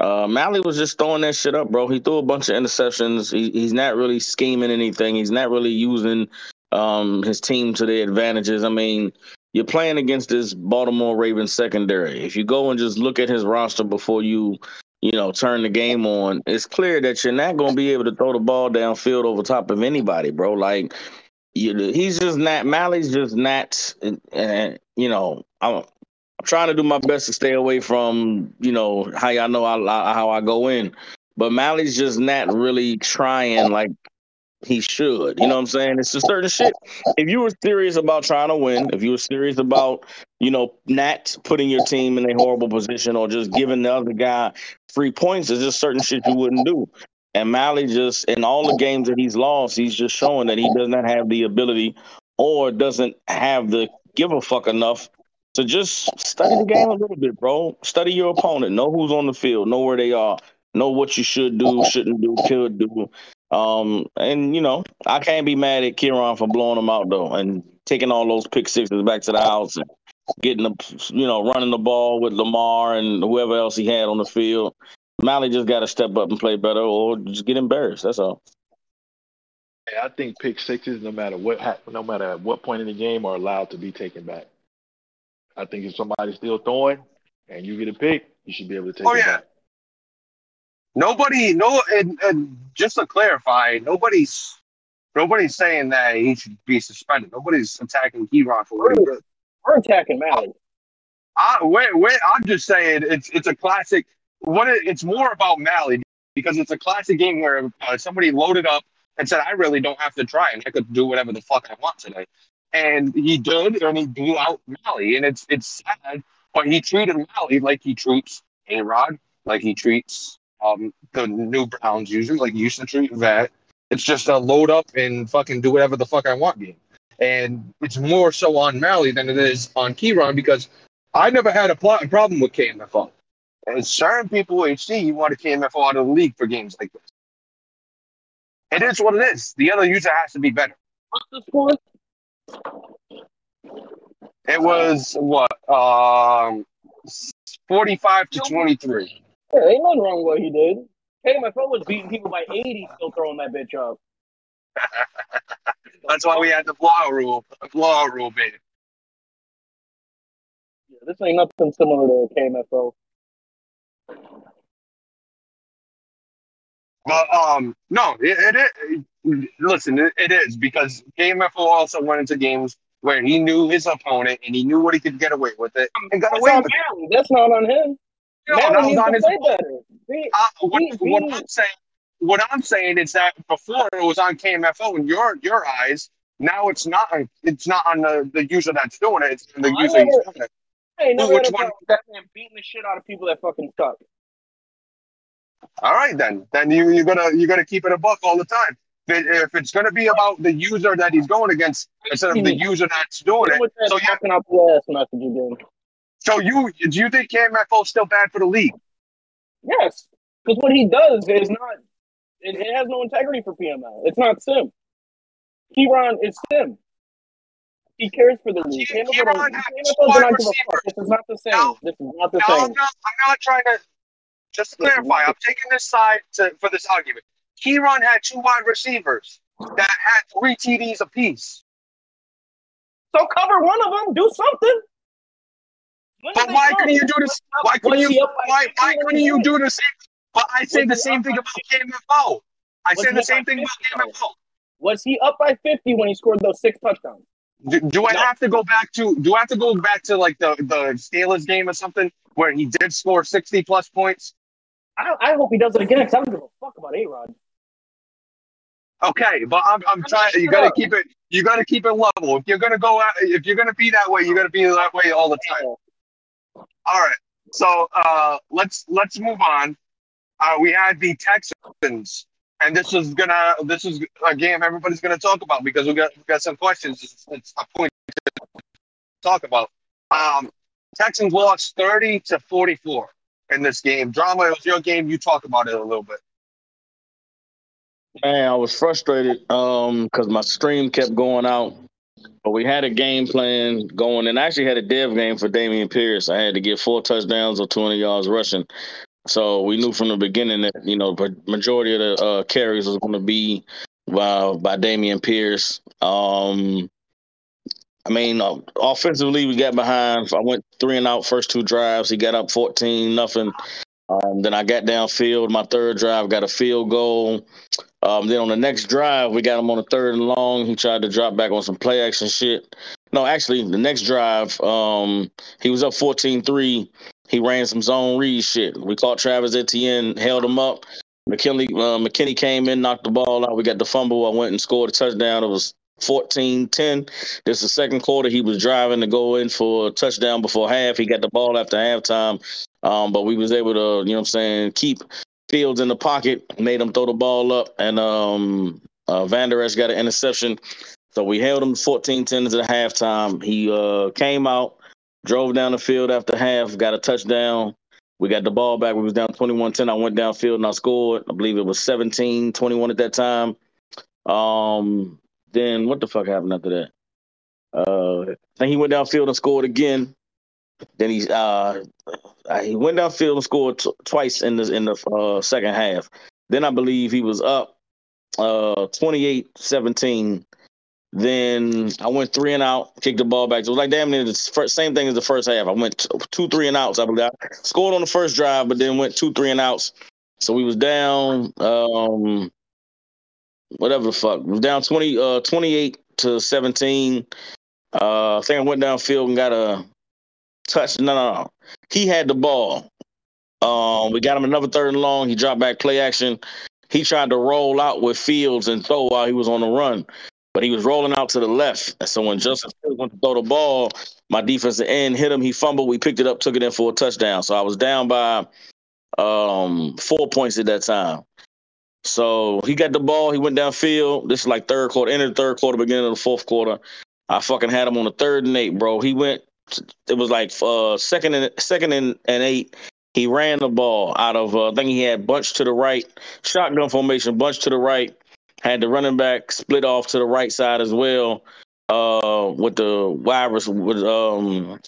Mally was just throwing that shit up, bro. He threw a bunch of interceptions. He's not really scheming anything. He's not really using his team to their advantages. I mean, you're playing against this Baltimore Ravens secondary. If you go and just look at his roster before you, you know, turn the game on, it's clear that you're not going to be able to throw the ball downfield over top of anybody, bro. Like, he's just not, Mally's just not, you know, I'm trying to do my best to stay away from, you know, how y'all know how I go in. But Mally's just not really trying like he should. You know what I'm saying? It's just certain shit. If you were serious about trying to win, if you were serious about, you know, not putting your team in a horrible position or just giving the other guy free points, there's just certain shit you wouldn't do. And Mally just, in all the games that he's lost, he's just showing that he does not have the ability or doesn't have the give a fuck enough. So just study the game a little bit, bro. Study your opponent. Know who's on the field. Know where they are. Know what you should do, shouldn't do, could do. And, you know, I can't be mad at Kieron for blowing them out, though, and taking all those pick sixes back to the house and getting the, you know, running the ball with Lamar and whoever else he had on the field. Mally just got to step up and play better or just get embarrassed. That's all. I think pick sixes, no matter at what point in the game, are allowed to be taken back. I think if somebody's still throwing and you get a pick, you should be able to take it back. And just to clarify, nobody's saying that he should be suspended. Nobody's attacking Kieron for what he did. We're attacking Mally. I'm just saying it's a classic. It's more about Mally because it's a classic game where somebody loaded up and said, "I really don't have to try, and I could do whatever the fuck I want today." And he did, and he blew out Mally, and it's sad, but he treated Mally like he treats A-Rod, like he treats the new Browns user, like he used to treat that. It's just a load up and fucking do whatever the fuck I want game. And it's more so on Mally than it is on Kieron because I never had a problem with KMFO. And certain people, HD, you want a KMFO out of the league for games like this. It is what it is. The other user has to be better. What's the score? It was, 45-23. Yeah, ain't nothing wrong with what he did. Hey, my phone was beating people by 80, still throwing that bitch up. That's why we had the blowout rule. The blowout rule, baby. Yeah, this ain't nothing similar to KMFO. But, no, it is because KMFO also went into games where he knew his opponent and he knew what he could get away with it and got away with it. That's not on him. No, Mally not his what I'm saying is that before it was on KMFO in your eyes. Now it's not. It's not on the user that's doing it. It's on the user who's doing it. Hey, no, which one? Beating the shit out of people that fucking suck. All right, then. Then you're gonna keep it a buck all the time. If it's gonna be about the user that he's going against instead of the user that's doing it, so you're fucking up the ass message again. So do you think KMFO is still bad for the league? Yes, because what he does is not. It has no integrity for PML. It's not Sim. Kieron is Sim. He cares for the league. KMFO doesn't give a fuck. This is not the same. No, this is not the same. No, I'm not trying to. Just to clarify, I'm taking this side for this argument. Kieron had 2 wide receivers that had 3 TDs apiece. So cover one of them. Do something. But why couldn't you do this? Why couldn't you do the same? But I say the same thing about KMFO. I say the same thing about KMFO. Was he up by 50 when he scored those 6 touchdowns? Do I have to go back to like the Steelers game or something where he did score 60+ points? I hope he does it again because I don't give a fuck about A-Rod. Okay, but I'm trying. You gotta keep it level. If you're gonna be that way, you're gonna be that way all the time. All right, so let's move on. We had the Texans, and this is a game everybody's gonna talk about because we got some questions. It's a point to talk about. Texans lost 30-44 in this game. Drama, it was your game. You talk about it a little bit. Man, I was frustrated because my stream kept going out. But we had a game plan going, and I actually had a dev game for Damian Pierce. I had to get 4 touchdowns or 200 yards rushing. So we knew from the beginning that, you know, the majority of the carries was going to be by Damian Pierce. I mean, offensively, we got behind. I went 3-and-out first two drives. He got up 14-0. Then I got downfield. My third drive got a field goal. Then on the next drive, we got him on a 3rd and long. He tried to drop back on some play action shit. No, actually, the next drive, he was up 14-3. He ran some zone read shit. We caught Travis Etienne, held him up. McKinney came in, knocked the ball out. We got the fumble. I went and scored a touchdown. It was 14-10. This is the second quarter. He was driving to go in for a touchdown before half. He got the ball after halftime. But we was able to, you know what I'm saying, keep Fields in the pocket, made him throw the ball up, and Van Der Esch got an interception. So we held him 14-10 at halftime. He came out, drove down the field after half, got a touchdown. We got the ball back. We was down 21-10. I went downfield and I scored. I believe it was 17-21 at that time. Then what the fuck happened after that? I think he went downfield and scored again. Then he went downfield and scored twice in the second half. Then I believe he was up 28-17. Then I went 3-and-out, kicked the ball back. So it was like damn near the same thing as the first half. I went 2 3-and-outs. I believe I scored on the first drive, but then went 2 3-and-outs. So we was down whatever the fuck. We was down 28-17. I think I went downfield and got a touch. No. He had the ball. We got him another 3rd and long. He dropped back play action. He tried to roll out with Fields and throw while he was on the run. But he was rolling out to the left. And so when Justin Fields went to throw the ball, my defensive end hit him. He fumbled. We picked it up, took it in for a touchdown. So I was down by 4 points at that time. So he got the ball. He went downfield. This is like third quarter, end of the third quarter, beginning of the fourth quarter. I fucking had him on the 3rd and 8, bro. He went. It was like second and eight. He ran the ball out of. I think he had bunch to the right, shotgun formation, bunch to the right. Had the running back split off to the right side as well. With the wide receiver, with what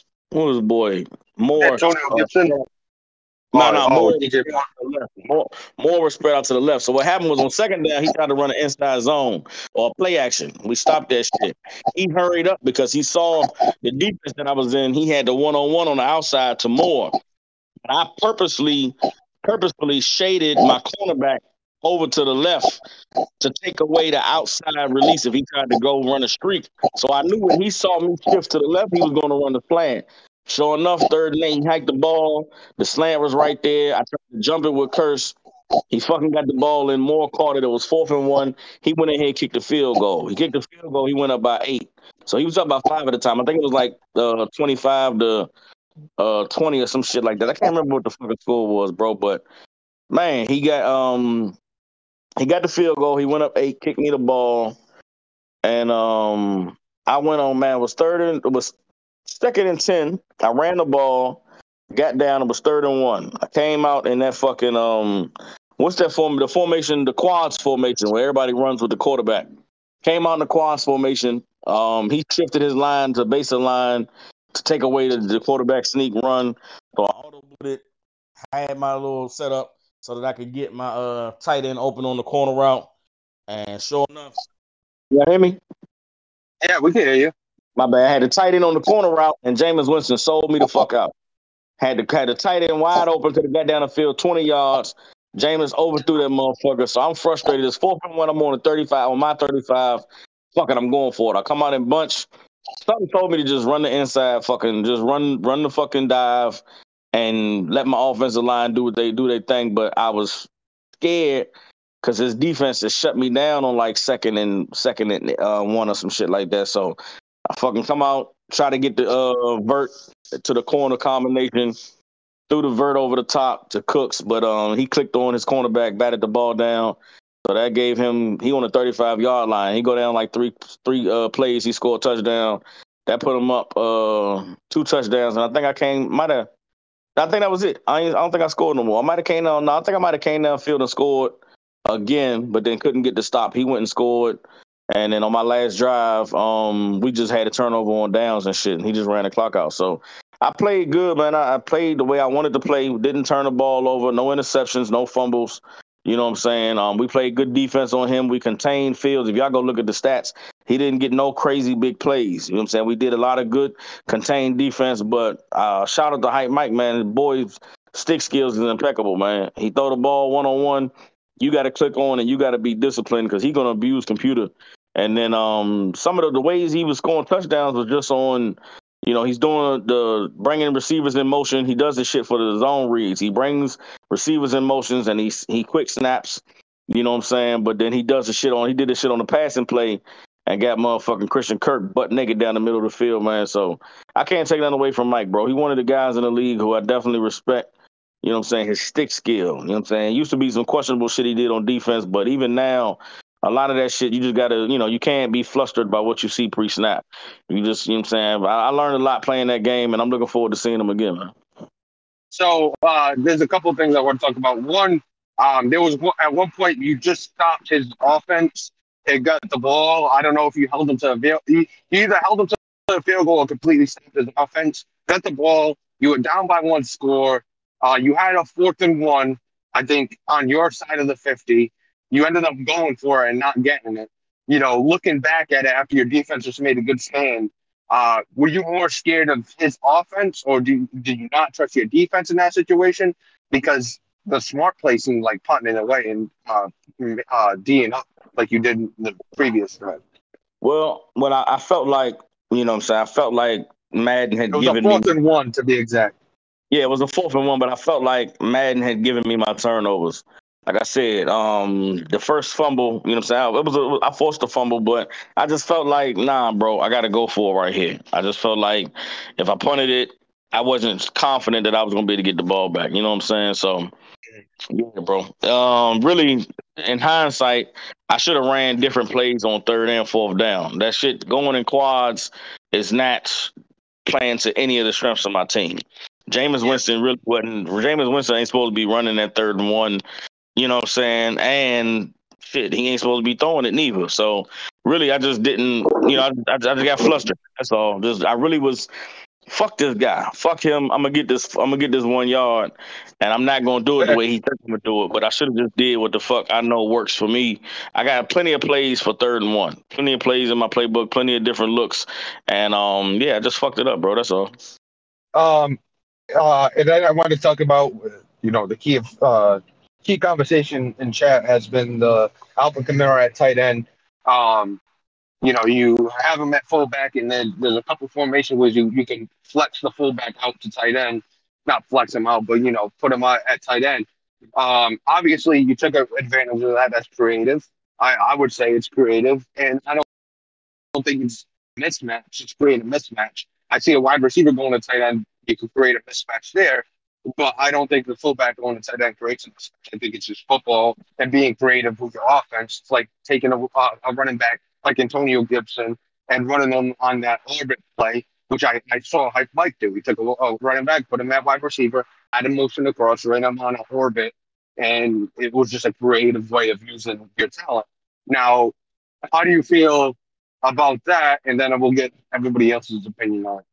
was the boy Moore? Antonio Gibson. Moore was spread out to the left. So what happened was on second down, he tried to run an inside zone or play action. We stopped that shit. He hurried up because he saw the defense that I was in. He had the 1-on-1 on the outside to Moore. And I purposefully shaded my cornerback over to the left to take away the outside release if he tried to go run a streak. So I knew when he saw me shift to the left, he was going to run the flag. Sure enough, 3rd and 8, he hiked the ball. The slant was right there. I tried to jump it with Curse. He fucking got the ball in. Moore caught it. It was 4th and 1. He went ahead and kicked the field goal. He kicked the field goal. He went up by 8. So he was up by 5 at the time. I think it was like 25-20 or some shit like that. I can't remember what the fucking score was, bro. But, man, he got the field goal. He went up 8, kicked me the ball. And I went on, man. It was 2nd and 10, I ran the ball, got down, it was 3rd and 1. I came out in that fucking, what's that form? The formation, the quads formation, where everybody runs with the quarterback. Came out in the quads formation. He shifted his line to baseline line to take away the quarterback sneak run. So I auto-booted. I had my little setup so that I could get my tight end open on the corner route. And sure enough, y'all hear me? Yeah, we can hear you. My bad. I had the tight end on the corner route, and Jameis Winston sold me the fuck out. Had the tight end wide open, could have got down the field 20 yards. Jameis overthrew that motherfucker, so I'm frustrated. It's 4th and 1. I'm on the 35, on my 35. Fucking, I'm going for it. I come out in bunch. Something told me to just run the inside, fucking, just run the fucking dive and let my offensive line do what they do, their thing. But I was scared because his defense has shut me down on like second and one or some shit like that. So I fucking come out, try to get the vert to the corner combination, threw the vert over the top to Cooks, but he clicked on his cornerback, batted the ball down. So that gave him, he on the 35-yard line. He go down like three plays. He scored a touchdown. That put him up 2 touchdowns. And I think that was it. I don't think I scored no more. I might have came downfield and scored again, but then couldn't get the stop. He went and scored. And then on my last drive, we just had a turnover on downs and shit, and he just ran the clock out. So I played good, man. I played the way I wanted to play. Didn't turn the ball over. No interceptions, no fumbles. You know what I'm saying? We played good defense on him. We contained Fields. If y'all go look at the stats, He didn't get no crazy big plays. You know what I'm saying? We did a lot of good contained defense, but shout out to Hype Mike, man. The boy's stick skills is impeccable, man. He throw the ball one-on-one. You got to click on and you got to be disciplined because he's going to abuse computer. And then some of the ways he was scoring touchdowns was just on, you know, he's doing the bringing receivers in motion. He does this shit for the zone reads. He brings receivers in motions and he quick snaps. You know what I'm saying? But then he does the shit on, he did the shit on the passing play and got motherfucking Christian Kirk butt naked down the middle of the field, man. So I can't take that away from Mike, bro. He's one of the guys in the league who I definitely respect. You know what I'm saying? His stick skill. You know what I'm saying? Used to be some questionable shit he did on defense, but even now, a lot of that shit, you just got to, you know, you can't be flustered by what you see pre-snap. You just, you know what I'm saying? I learned a lot playing that game, and I'm looking forward to seeing him again, man. So there's a couple of things I want to talk about. One, there was at one point you just stopped his offense and got the ball. I don't know if you held him to a field. You either held him to a field goal or completely stopped his offense. Got the ball. You were down by one score. You had a 4th and 1, I think, on your side of the 50. You ended up going for it and not getting it. You know, looking back at it after your defense just made a good stand, were you more scared of his offense or did you not trust your defense in that situation? Because the smart play seemed like punting it away and D'ing up like you did in the previous time. Well, when I felt like, you know what I'm saying, I felt like Madden had given me... It was a 4th and 1, to be exact. Yeah, it was a 4th and 1, but I felt like Madden had given me my turnovers. Like I said, the first fumble, you know what I'm saying? I forced a fumble, but I just felt like, nah, bro, I got to go for it right here. I just felt like if I punted it, I wasn't confident that I was going to be able to get the ball back. You know what I'm saying? So, yeah, bro. Really, in hindsight, I should have ran different plays on 3rd and 4th down. That shit going in quads is not playing to any of the strengths of my team. Jameis Winston ain't supposed to be running that 3rd and 1, you know what I'm saying? And shit, he ain't supposed to be throwing it neither. So really, I just didn't, you know, I just got flustered. That's all. I really was, fuck this guy. Fuck him. I'm gonna get this 1 yard and I'm not gonna do it the way he thinks I'm gonna do it. But I should have just did what the fuck I know works for me. I got plenty of plays for 3rd and 1. Plenty of plays in my playbook, plenty of different looks. And yeah, I just fucked it up, bro. That's all. And then I want to talk about, you know, the key conversation in chat has been the Alvin Kamara at tight end. You know, you have him at fullback, and then there's a couple formations where you can flex the fullback out to tight end. Not flex him out, but, you know, put him at tight end. Obviously, you took advantage of that. That's creative. I would say it's creative, and I don't think it's a mismatch. It's creating a mismatch. I see a wide receiver going to tight end. You can create a mismatch there, but I don't think the fullback going to tight end creates a mismatch. I think it's just football and being creative with your offense. It's like taking a running back like Antonio Gibson and running them on that orbit play, which I saw Hype Mike do. He took a running back, put him at wide receiver, had him motion across, ran him on an orbit, and it was just a creative way of using your talent. Now, how do you feel about that? And then I will get everybody else's opinion on it.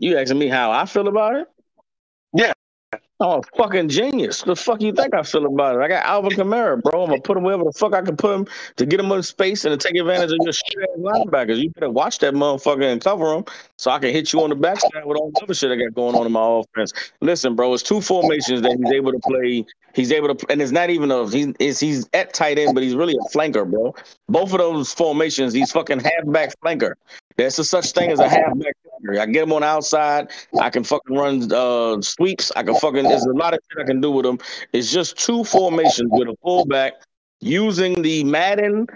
You asking me how I feel about it? Yeah. Oh, fucking genius. The fuck you think I feel about it? I got Alvin Kamara, bro. I'm going to put him wherever the fuck I can put him to get him in space and to take advantage of your shit-ass linebackers. You better watch that motherfucker and cover him so I can hit you on the backside with all the other shit I got going on in my offense. Listen, bro, it's 2 formations that he's able to play. He's able to – and it's not even a – he's at tight end, but he's really a flanker, bro. Both of those formations, he's fucking halfback flanker. There's a such thing as a halfback flanker. I get him on the outside. I can fucking run sweeps. I can fucking – there's a lot of shit I can do with him. It's just 2 formations with a fullback using the Madden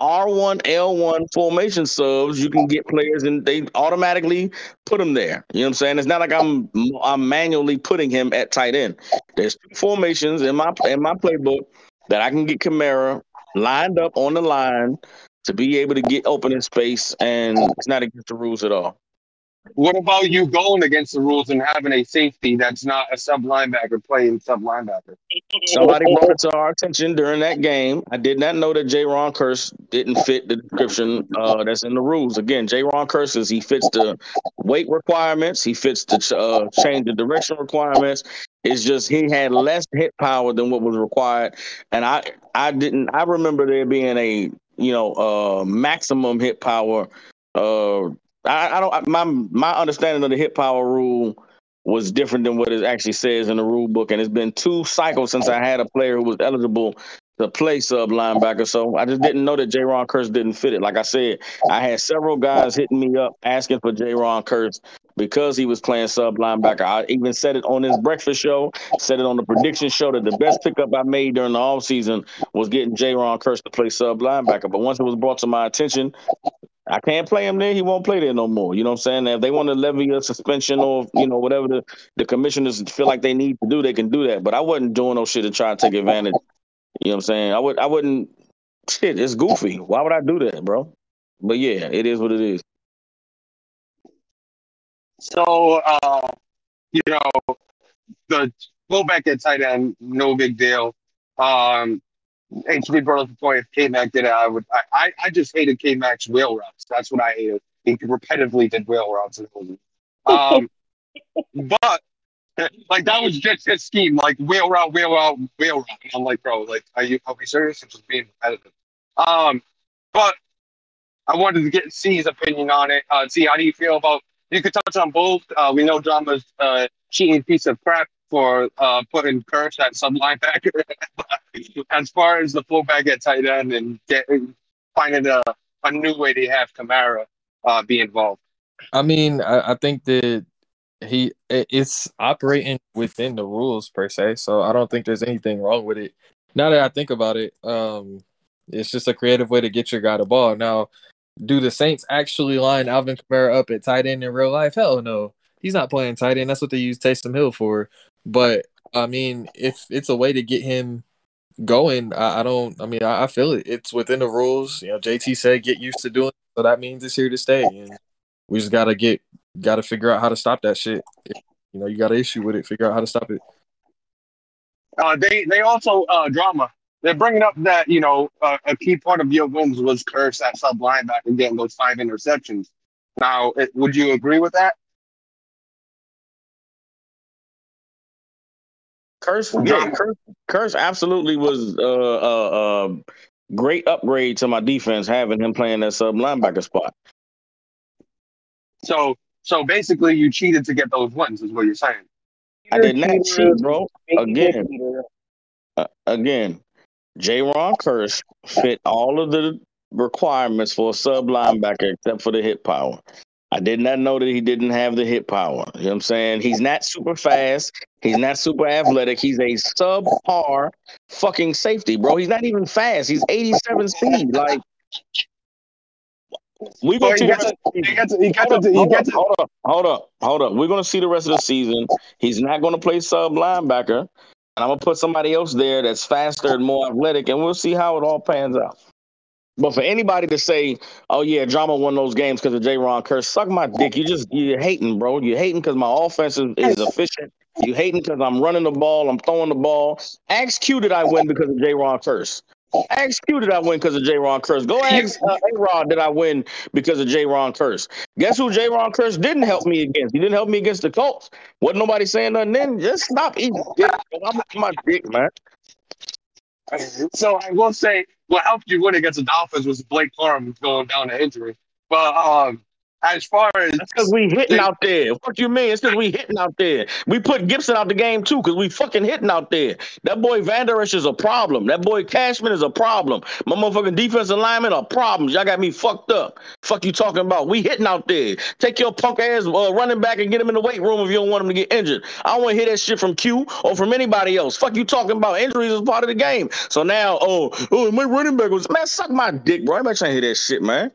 R1, L1 formation subs. You can get players, and they automatically put him there. You know what I'm saying? It's not like I'm manually putting him at tight end. There's 2 formations in my playbook that I can get Kamara lined up on the line to be able to get open in space, and it's not against the rules at all. What about you going against the rules and having a safety that's not a sub-linebacker playing sub-linebacker? Somebody brought it to our attention during that game. I did not know that J'Ron Curse didn't fit the description that's in the rules. Again, J'Ron Curse he fits the weight requirements. He fits the change of direction requirements. It's just he had less hit power than what was required. And I remember there being a maximum hit power. My understanding of the hit power rule was different than what it actually says in the rule book, and it's been 2 cycles since I had a player who was eligible to play sub linebacker. So I just didn't know that J'Ron Curse didn't fit it. Like I said, I had several guys hitting me up asking for J'Ron Curse because he was playing sub linebacker. I even said it on his breakfast show, said it on the prediction show that the best pickup I made during the offseason was getting J'Ron Curse to play sub linebacker. But once it was brought to my attention, I can't play him there. He won't play there no more. You know what I'm saying? If they want to levy a suspension or, whatever the commissioners feel like they need to do, they can do that. But I wasn't doing no shit to try to take advantage. You know what I'm saying? I wouldn't. Shit, it's goofy. Why would I do that, bro? But yeah, it is what it is. So, the go back at tight end, no big deal. HB brought up the point if K-Mac did it, I just hated K-Mac's wheel routes. That's what I hated. He repetitively did wheel routes. But that was just his scheme. Wheel route. And I'm like, bro, are we serious? I'm just being repetitive. But I wanted to see his opinion on it. See, how do you feel about? You could touch on both. We know Drama's cheating piece of crap for putting Curse at some linebacker. As far as the fullback at tight end and finding a new way to have Kamara be involved. I mean, I think that it's operating within the rules per se, so I don't think there's anything wrong with it. Now that I think about it, it's just a creative way to get your guy the ball. Now, do the Saints actually line Alvin Kamara up at tight end in real life? Hell no. He's not playing tight end. That's what they use Taysom Hill for. But, I mean, if it's a way to get him going, I feel it. It's within the rules. JT said get used to doing it, so that means it's here to stay. And we just got to figure out how to stop that shit. You got an issue with it, figure out how to stop it. They also, Drama. They're bringing up that, a key part of Yo Gomes was Curse at sub linebacker and getting those 5 interceptions. Now, would you agree with that? Curse absolutely was a great upgrade to my defense having him playing that sub linebacker spot. So basically, you cheated to get those wins, is what you're saying. I did not cheat, bro. Again. J'Ron Curse fit all of the requirements for a sub linebacker except for the hit power. I did not know that he didn't have the hit power. You know what I'm saying? He's not super fast. He's not super athletic. He's a subpar fucking safety, bro. He's not even fast. He's 87 speed. We gonna see the rest of the season. Hold up. We're gonna see the rest of the season. He's not gonna play sub linebacker. And I'm going to put somebody else there that's faster and more athletic, and we'll see how it all pans out. But for anybody to say, oh, yeah, Drama won those games because of J'Ron Curse, suck my dick. You're hating, bro. You're hating because my offense is efficient. You're hating because I'm running the ball. I'm throwing the ball. Ask Q did I win because of J'Ron Curse. Ask Q did I win because of J'Ron Curse. Go ask A-Rod did I win because of J'Ron Curse. Guess who J'Ron Curse didn't help me against? He didn't help me against the Colts. Wasn't nobody saying nothing then? Just stop eating dick. I'm my dick, man. So I will say what helped you win against the Dolphins was Blake Corum going down to injury. But as far as... That's because we hitting out there. What do you mean? It's because we hitting out there. We put Gibson out the game, too, because we fucking hitting out there. That boy Vanderish is a problem. That boy Cashman is a problem. My motherfucking defensive linemen are problems. Y'all got me fucked up. Fuck you talking about? We hitting out there. Take your punk ass running back and get him in the weight room if you don't want him to get injured. I don't want to hear that shit from Q or from anybody else. Fuck you talking about? Injuries is part of the game. So now, my running back was... Man, suck my dick, bro. I'm not trying to hear that shit, man.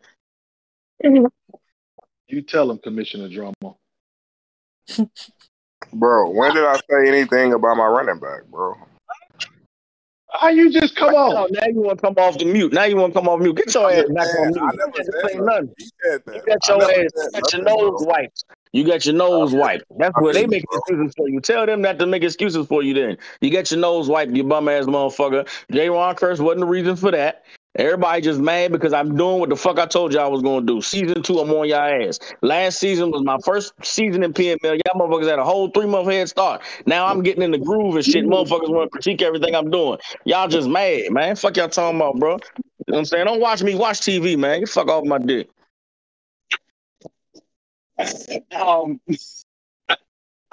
You tell him, Commissioner Drama. Bro, when did I say anything about my running back, bro? You just come on? Now you want to come off the mute. Get your ass back on mute. You got your ass. You got your nose wiped. You got your nose wiped. That's where they make excuses for you. Tell them not to make excuses for you then. You got your nose wiped, you bum-ass motherfucker. J'Ron Curse wasn't the reason for that. Everybody just mad because I'm doing what the fuck I told y'all I was going to do. Season 2, I'm on y'all ass. Last season was my first season in PML. Y'all motherfuckers had a whole 3-month head start. Now I'm getting in the groove and shit. Motherfuckers want to critique everything I'm doing. Y'all just mad, man. Fuck y'all talking about, bro. You know what I'm saying? Don't watch me. Watch TV, man. Get fuck off my dick. Who's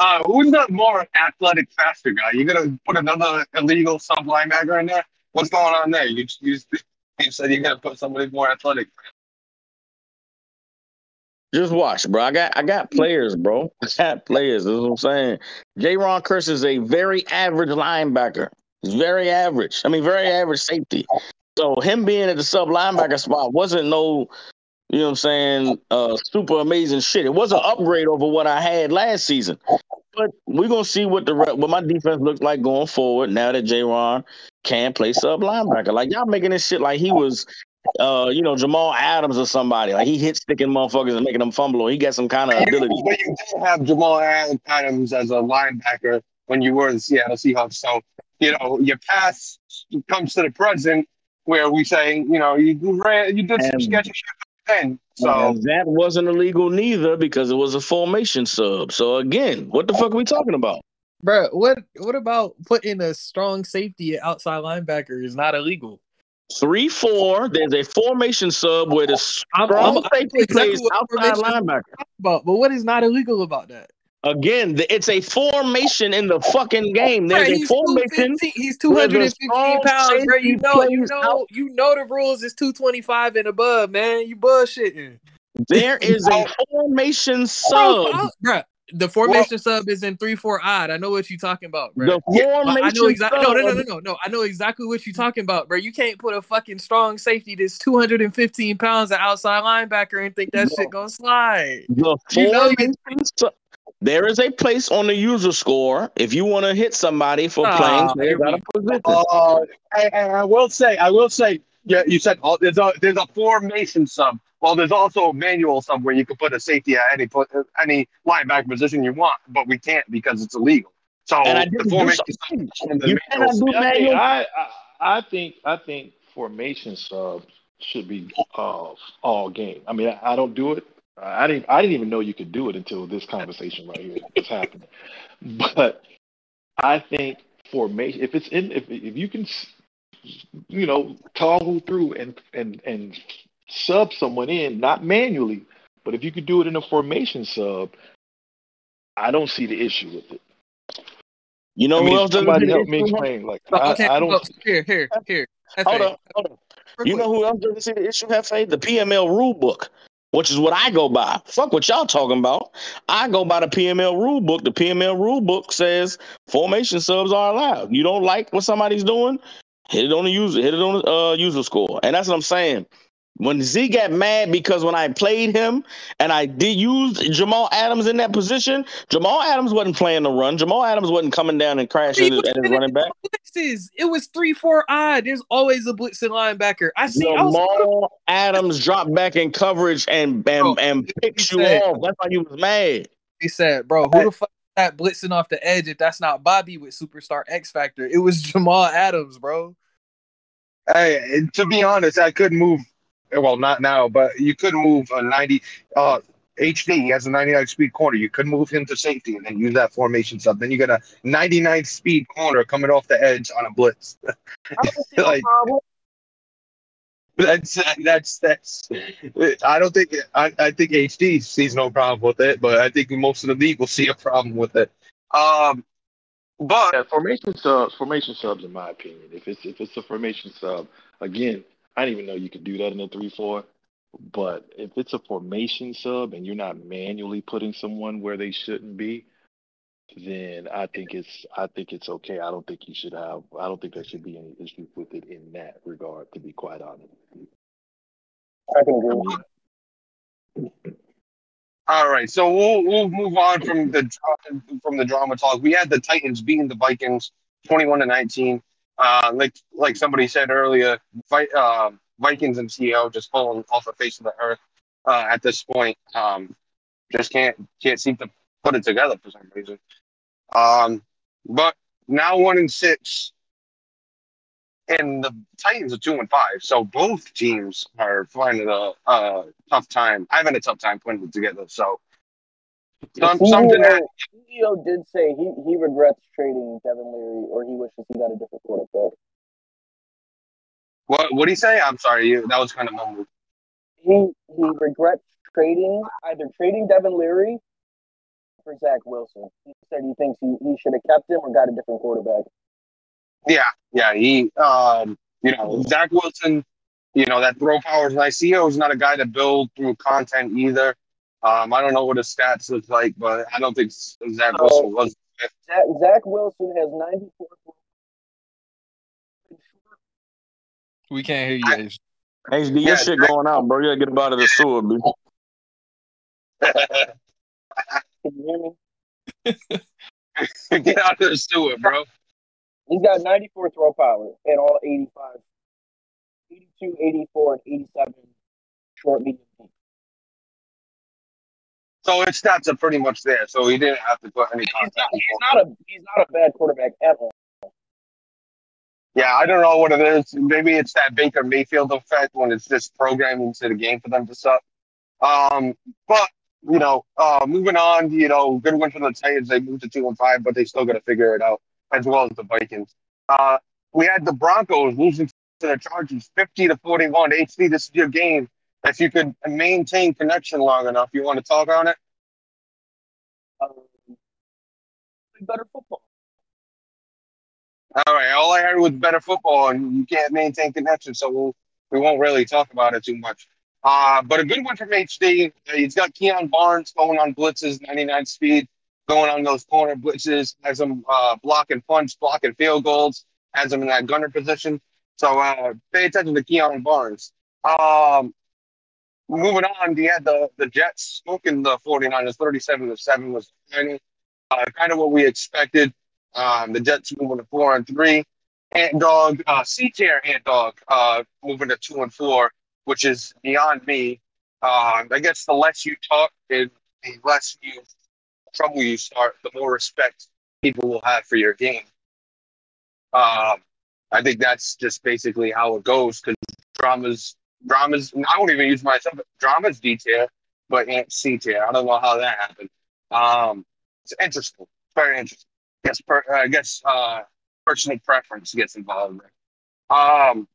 the more athletic, faster guy? You gonna put another illegal sub linebacker in there? What's going on there? You said you're gonna put somebody more athletic. Just watch, bro. I got players, bro. I got players. That's what I'm saying. J'Ron Curse is a very average linebacker. He's very average. I mean, very average safety. So him being at the sub linebacker spot wasn't no, you know what I'm saying, super amazing shit. It was an upgrade over what I had last season. But we're going to see what my defense looks like going forward now that J'Ron can play sub linebacker. Like, y'all making this shit like he was, you know, Jamal Adams or somebody. Like, he hit sticking motherfuckers and making them fumble, or he got some kind of ability. But you did have Jamal Adams as a linebacker when you were the Seattle Seahawks. So, you know, your past comes to the present where we say, you know, you did some sketchy shit. And so that wasn't illegal neither because it was a formation sub. So again, what the fuck are we talking about? Bro, what about putting a strong safety outside linebacker is not illegal? 3-4, there's a formation sub where the strong safety plays outside linebacker. But what is not illegal about that? Again, it's a formation in the fucking game. There's a formation. He's 215 pounds, bro. You know the rules is 225 and above, man. You bullshitting. There is a formation sub. Bro, the formation sub is in 3-4 odd. I know what you're talking about, bro. The formation sub. No. I know exactly what you're talking about, bro. You can't put a fucking strong safety that's 215 pounds an outside linebacker and think that shit gonna slide. The formation sub. There is a place on the user score if you want to hit somebody for playing out of position. I will say, yeah, you said there's a formation sub. Well, there's also a manual sub where you can put a safety at any linebacker position you want, but we can't because it's illegal. So the formation sub and the manual. I think formation subs should be all game. I mean, I don't do it. I didn't even know you could do it until this conversation right here is happening. But I think formation, if you can, you know, toggle through and sub someone in, not manually, but if you could do it in a formation sub, I don't see the issue with it. You know, somebody help me explain. Like, I don't. Here. Hold on. You know who else doesn't see the issue, Hefe? The PML rule book. Which is what I go by. Fuck what y'all talking about. I go by the PML rule book. The PML rule book says formation subs are allowed. You don't like what somebody's doing? Hit it on the user score. And that's what I'm saying. When Z got mad because when I played him and I did use Jamal Adams in that position, Jamal Adams wasn't playing the run. Jamal Adams wasn't coming down and crashing at his running back. Blitzes. It was 3-4 odd. There's always a blitzing linebacker. I see. Adams dropped back in coverage and picks you off. That's why you was mad. He said, "Bro, who the fuck is that blitzing off the edge? If that's not Bobby with Superstar X Factor, it was Jamal Adams, bro." Hey, to be honest, I couldn't move. Well, not now, but you could move a 90 HD. He has a 99 speed corner. You could move him to safety and then use that formation stuff. Then you got a 99 speed corner coming off the edge on a blitz. Like, that's. I don't think. I think HD sees no problem with it, but I think most of the league will see a problem with it. But yeah, formation subs, in my opinion, if it's a formation sub, again. I didn't even know you could do that in a 3-4, but if it's a formation sub and you're not manually putting someone where they shouldn't be, then I think it's okay. I don't think there should be any issues with it in that regard, to be quite honest with you. All right, so we'll move on from the drama talk. We had the Titans beating the Vikings 21-19. Like somebody said earlier, Vikings and CEO just falling off the face of the earth at this point. Just can't seem to put it together for some reason. But now 1-6, and the Titans are 2-5. So both teams are finding a tough time. I'm having a tough time putting it together. So CEO did say he regrets trading Devin Leary, or he wishes he got a different quarterback. What did he say? I'm sorry, that was kind of mumbled. He regrets either trading Devin Leary for Zach Wilson. He said he thinks he should have kept him or got a different quarterback. Yeah. He, Zach Wilson, that throw power is nice. CEO is not a guy to build through content either. I don't know what his stats look like, but I don't think Zach Wilson was. Zach Wilson has 94. We can't hear you. HD, your shit going out, bro. You gotta get up out of the sewer, dude. Can you hear me? Get out of the sewer, bro. He's got 94 throw power and all 85. 82, 84, and 87 short medium. So his stats are pretty much there. So he didn't have to put any contact. He's not a bad quarterback at all. Yeah, I don't know what it is. Maybe it's that Baker Mayfield effect when it's just programmed into the game for them to suck. But moving on, good win for the Titans. They moved to 2-5, but they still got to figure it out, as well as the Vikings. We had the Broncos losing to the Chargers 50-41. HD, this is your game. If you could maintain connection long enough, you want to talk on it? Better football. All right, all I heard was better football, and you can't maintain connection, so we won't really talk about it too much. But a good one from HD. He's got Keon Barnes going on blitzes, 99 speed, going on those corner blitzes, has him blocking punts, blocking field goals, has him in that gunner position. So pay attention to Keon Barnes. Moving on, he had the Jets smoking the 49ers, 37-7 was tiny. Kind of what we expected. The Jets moving to 4-3. Ant Dog, C-tier Ant Dog, moving to 2-4, which is beyond me. I guess the less you talk and the less trouble you start, the more respect people will have for your game. I think that's just basically how it goes, because Drama's, and I won't even use myself, but Drama's D-tier, but Ant C-tier. I don't know how that happened. It's interesting. Very interesting. I guess personal preference gets involved. JC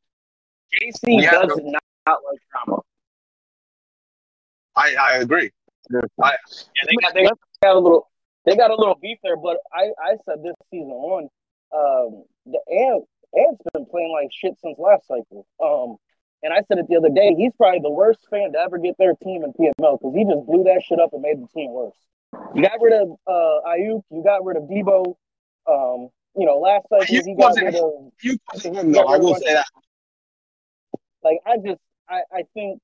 does not like Drama. I agree. They got a little beef there, but I said this season on, the Ant's been playing like shit since last cycle. And I said it the other day, he's probably the worst fan to ever get their team in PML because he just blew that shit up and made the team worse. You got rid of Ayuk. You got rid of Debo. Last night he got rid of. You wasn't him, though. I will say that. I think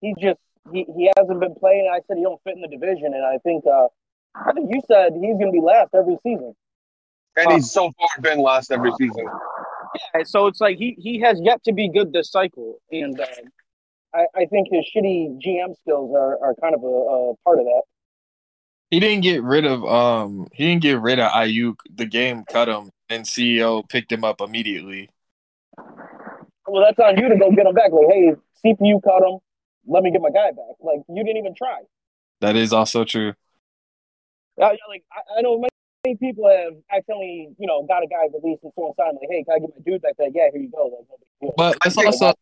he hasn't been playing. I said he don't fit in the division, and I think you said he's going to be last every season. And he's so far been last every season. Yeah, so it's like he has yet to be good this cycle, and I think his shitty GM skills are kind of a part of that. He didn't get rid of Ayuk. The game cut him, and CEO picked him up immediately. Well, that's on you to go get him back. Like, hey, CPU cut him. Let me get my guy back. Like, you didn't even try. That is also true. I know many people have accidentally, got a guy released and so on. Time like, hey, can I get my dude back? Like, yeah, here you go. Like, cool. But that's also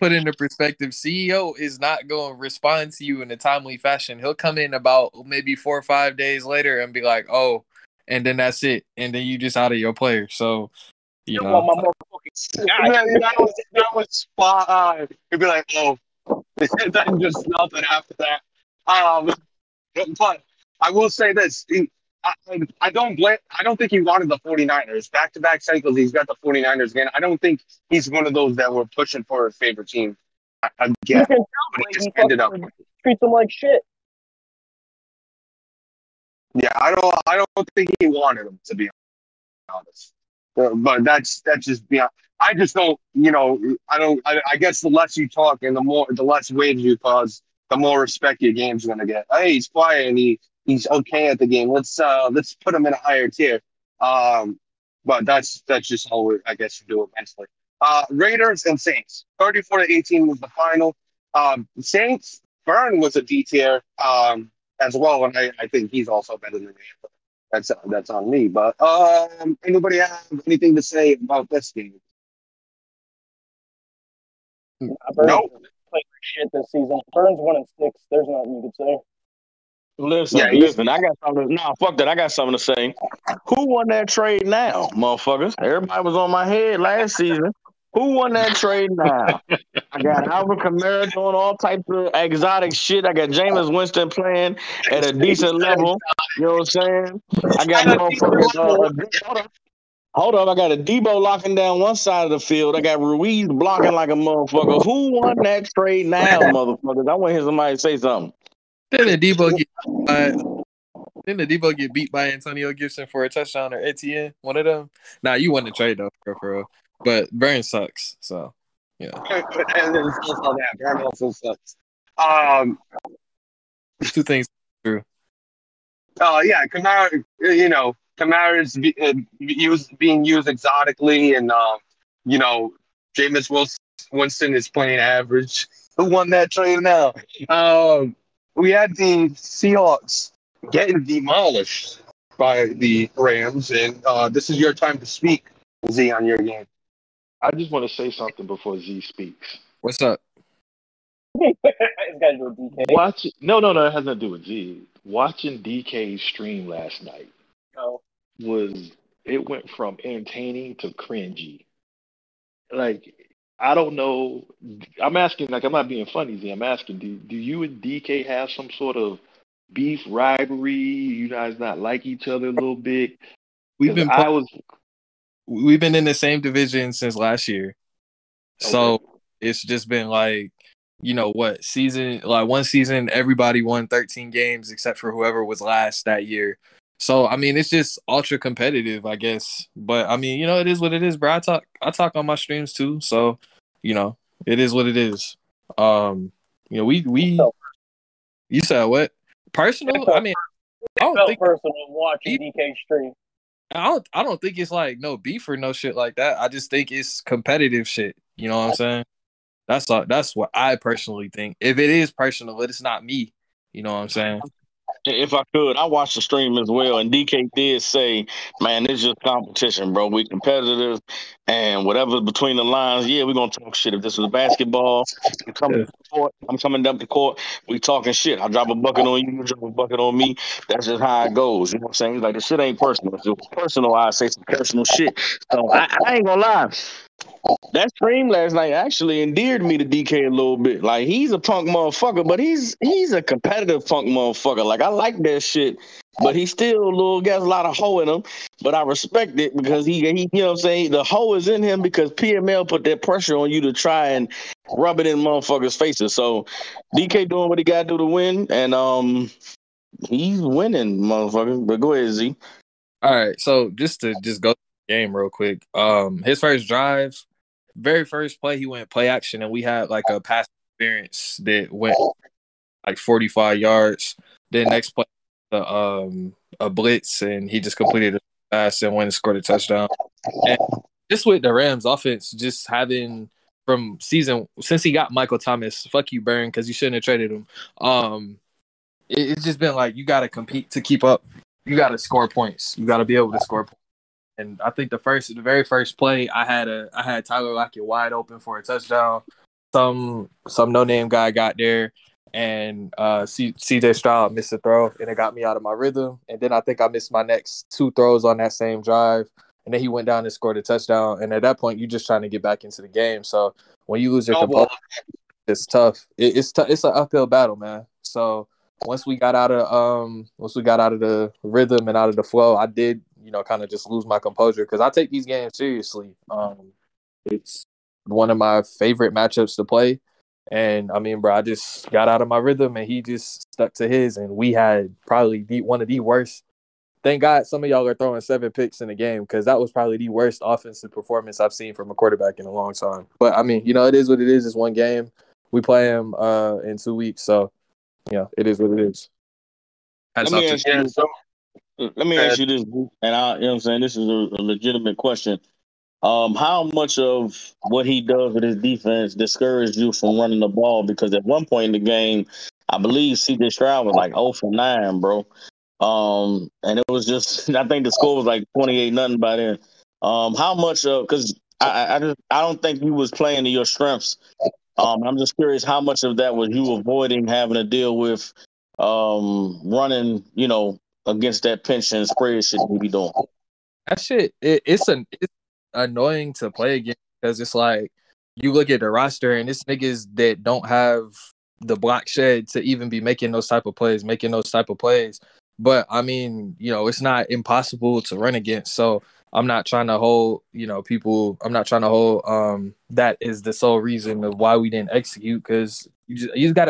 put into perspective, CEO is not going to respond to you in a timely fashion. He'll come in about maybe 4 or 5 days later and be like, oh, and then that's it. And then you just out of your player. So, that was spot on. He'd be like, oh, then just nothing after that. But I will say this. I don't think he wanted the 49ers. Back-to-back cycles, he's got the 49ers again. I don't think he's one of those that were pushing for his favorite team. I guess. But he just ended up treats him like shit. Yeah, I don't think he wanted him, to be honest. But that's just beyond. I just don't. I guess the less you talk and the less waves you cause, the more respect your game's gonna get. Hey, he's quiet and He's okay at the game. Let's put him in a higher tier. But that's just how I guess you do it mentally. Raiders and Saints, 34-18 was the final. Saints, Byrne was a D tier as well, and I think he's also better than me. That's on me. But anybody have anything to say about this game? No. Played shit this season. Burns 1-6. There's nothing you could say. Listen. I got something. Nah, fuck that. I got something to say. Who won that trade now, motherfuckers? Everybody was on my head last season. Who won that trade now? I got Alvin Kamara doing all types of exotic shit. I got Jameis Winston playing at a decent level. You know what I'm saying? I got motherfuckers. Hold up, I got a Debo locking down one side of the field. I got Ruiz blocking like a motherfucker. Who won that trade now, motherfuckers? I want to hear somebody say something. Didn't the Debo get beat by Antonio Gibson for a touchdown or Etienne? One of them? Nah, you won the trade, though, for real. But Byrne sucks, so, yeah. Byrne also sucks. Two things true. Yeah, Kamara, you know, Kamara's being used exotically, and you know, Jameis Winston is playing average. Who won that trade now? We had the Seahawks getting demolished by the Rams, and this is your time to speak, Z, on your game. I just want to say something before Z speaks. What's up? It's got to do with DK. No, it has nothing to do with Z. Watching DK's stream last night. Oh. It went from entertaining to cringy. Like, I don't know. I'm asking, like, I'm not being funny, Z. I'm asking, do you and DK have some sort of beef rivalry? You guys not like each other a little bit? We've been in the same division since last year. Okay. So it's just been like, you know what, one season, everybody won 13 games except for whoever was last that year. So, I mean, it's just ultra competitive, I guess. But, I mean, you know, it is what it is, bro. I talk on my streams, too. So, you know, it is what it is. You know, we – you said what? Personal? I mean, I don't think – personal watching DK stream. I don't think it's like no beef or no shit like that. I just think it's competitive shit. You know what I'm saying? That's what I personally think. If it is personal, it's not me. You know what I'm saying? If I could, I watched the stream as well, and DK did say, man, this is just competition, bro. We competitive, and whatever's between the lines, yeah, we're going to talk shit. If this was basketball, I'm coming up the court, we talking shit. I drop a bucket on you drop a bucket on me. That's just how it goes. You know what I'm saying? He's like, this shit ain't personal. If it was personal, I say some personal shit. So I ain't going to lie. That stream last night actually endeared me to DK a little bit. Like, he's a punk motherfucker, but he's a competitive punk motherfucker. Like, I like that shit, but he still got a lot of hoe in him. But I respect it because he you know what I'm saying, the hoe is in him because PML put that pressure on you to try and rub it in motherfuckers' faces. So DK doing what he got to do to win, and he's winning, motherfucker. But go ahead, Z. All right, so just go game real quick. His first drive, very first play, he went play action, and we had like a pass interference that went like 45 yards. Then next play, a blitz, and he just completed a pass and went and scored a touchdown. And just with the Rams offense, just having from season since he got Michael Thomas, fuck you, Byrne, because you shouldn't have traded him. It's just been like you got to compete to keep up. You got to score points. You got to be able to score points. And I think the very first play, I had Tyler Lockett wide open for a touchdown. Some no-name guy got there, and C.J. Stroud missed a throw, and it got me out of my rhythm. And then I think I missed my next two throws on that same drive. And then he went down and scored a touchdown. And at that point, you're just trying to get back into the game. So when you lose your composure, it's tough. It's an uphill battle, man. So once we got out of the rhythm and out of the flow, I did. You know, kind of just lose my composure because I take these games seriously. It's one of my favorite matchups to play. And, I mean, bro, I just got out of my rhythm and he just stuck to his. And we had probably one of the worst. Thank God some of y'all are throwing 7 picks in the game because that was probably the worst offensive performance I've seen from a quarterback in a long time. But, I mean, you know, it is what it is. It's one game. We play him in 2 weeks. So, you know, it is what it is. Let me ask you this, and you know what I'm saying, this is a legitimate question. How much of what he does with his defense discouraged you from running the ball? Because at one point in the game, I believe C.J. Stroud was like 0-for-9, bro. And it was just, I think the score was like 28-0 by then. How much of, because I don't think he was playing to your strengths I'm just curious how much of that was you avoiding having to deal with running, you know, against that pinch and spread shit you be doing. That shit, it's annoying to play against because it's like you look at the roster and it's niggas that don't have the block shed to even be making those type of plays. But, I mean, you know, it's not impossible to run against. So I'm not trying to hold, you know, people. I'm not trying to hold that is the sole reason of why we didn't execute, because I just got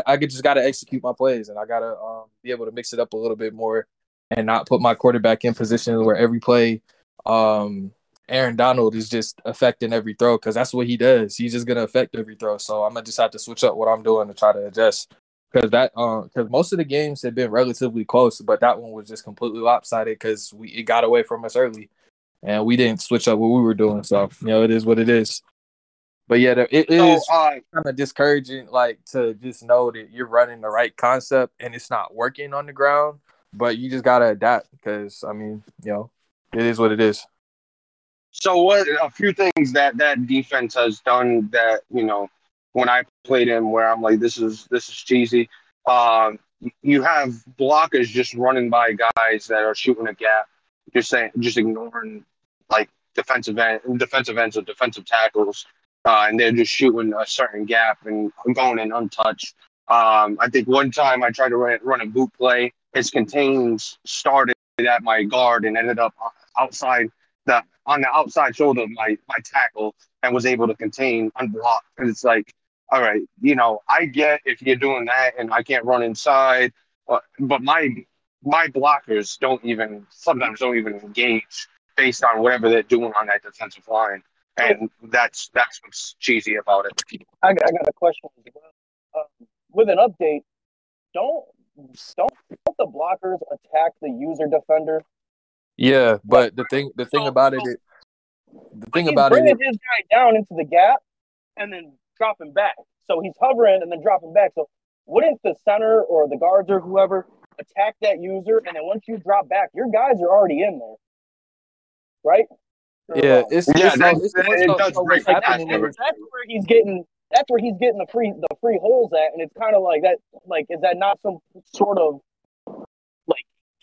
to execute my plays, and I got to be able to mix it up a little bit more and not put my quarterback in positions where every play Aaron Donald is just affecting every throw, because that's what he does. He's just going to affect every throw. So I'm going to just have to switch up what I'm doing to try to adjust. Because that, because most of the games have been relatively close, but that one was just completely lopsided because it got away from us early, and we didn't switch up what we were doing. So, you know, it is what it is. But yeah, it is kind of discouraging, like, to just know that you're running the right concept and it's not working on the ground, but you just gotta adapt because, I mean, you know, it is what it is. So, what a few things that defense has done that, you know, when I played him, where I'm like, this is cheesy. You have blockers just running by guys that are shooting a gap, just ignoring like defensive ends or defensive tackles, and they're just shooting a certain gap and going in untouched. I think one time I tried to run a boot play. His contains started at my guard and ended up on the outside shoulder of my tackle, and was able to contain unblocked. And it's like, all right, you know, I get if you're doing that and I can't run inside, but my blockers sometimes don't even engage based on whatever they're doing on that defensive line. And that's what's cheesy about it. I got a question as well. With an update, don't the blockers attack the user defender? Yeah, but the thing about it is bringing his guy down into the gap and then dropping back. So he's hovering and then dropping back. So wouldn't the center or the guards or whoever attack that user, and then once you drop back, your guys are already in there, right? Yeah, that's where he's getting the free holes at, and it's kind of like that. Like, is that not some sort of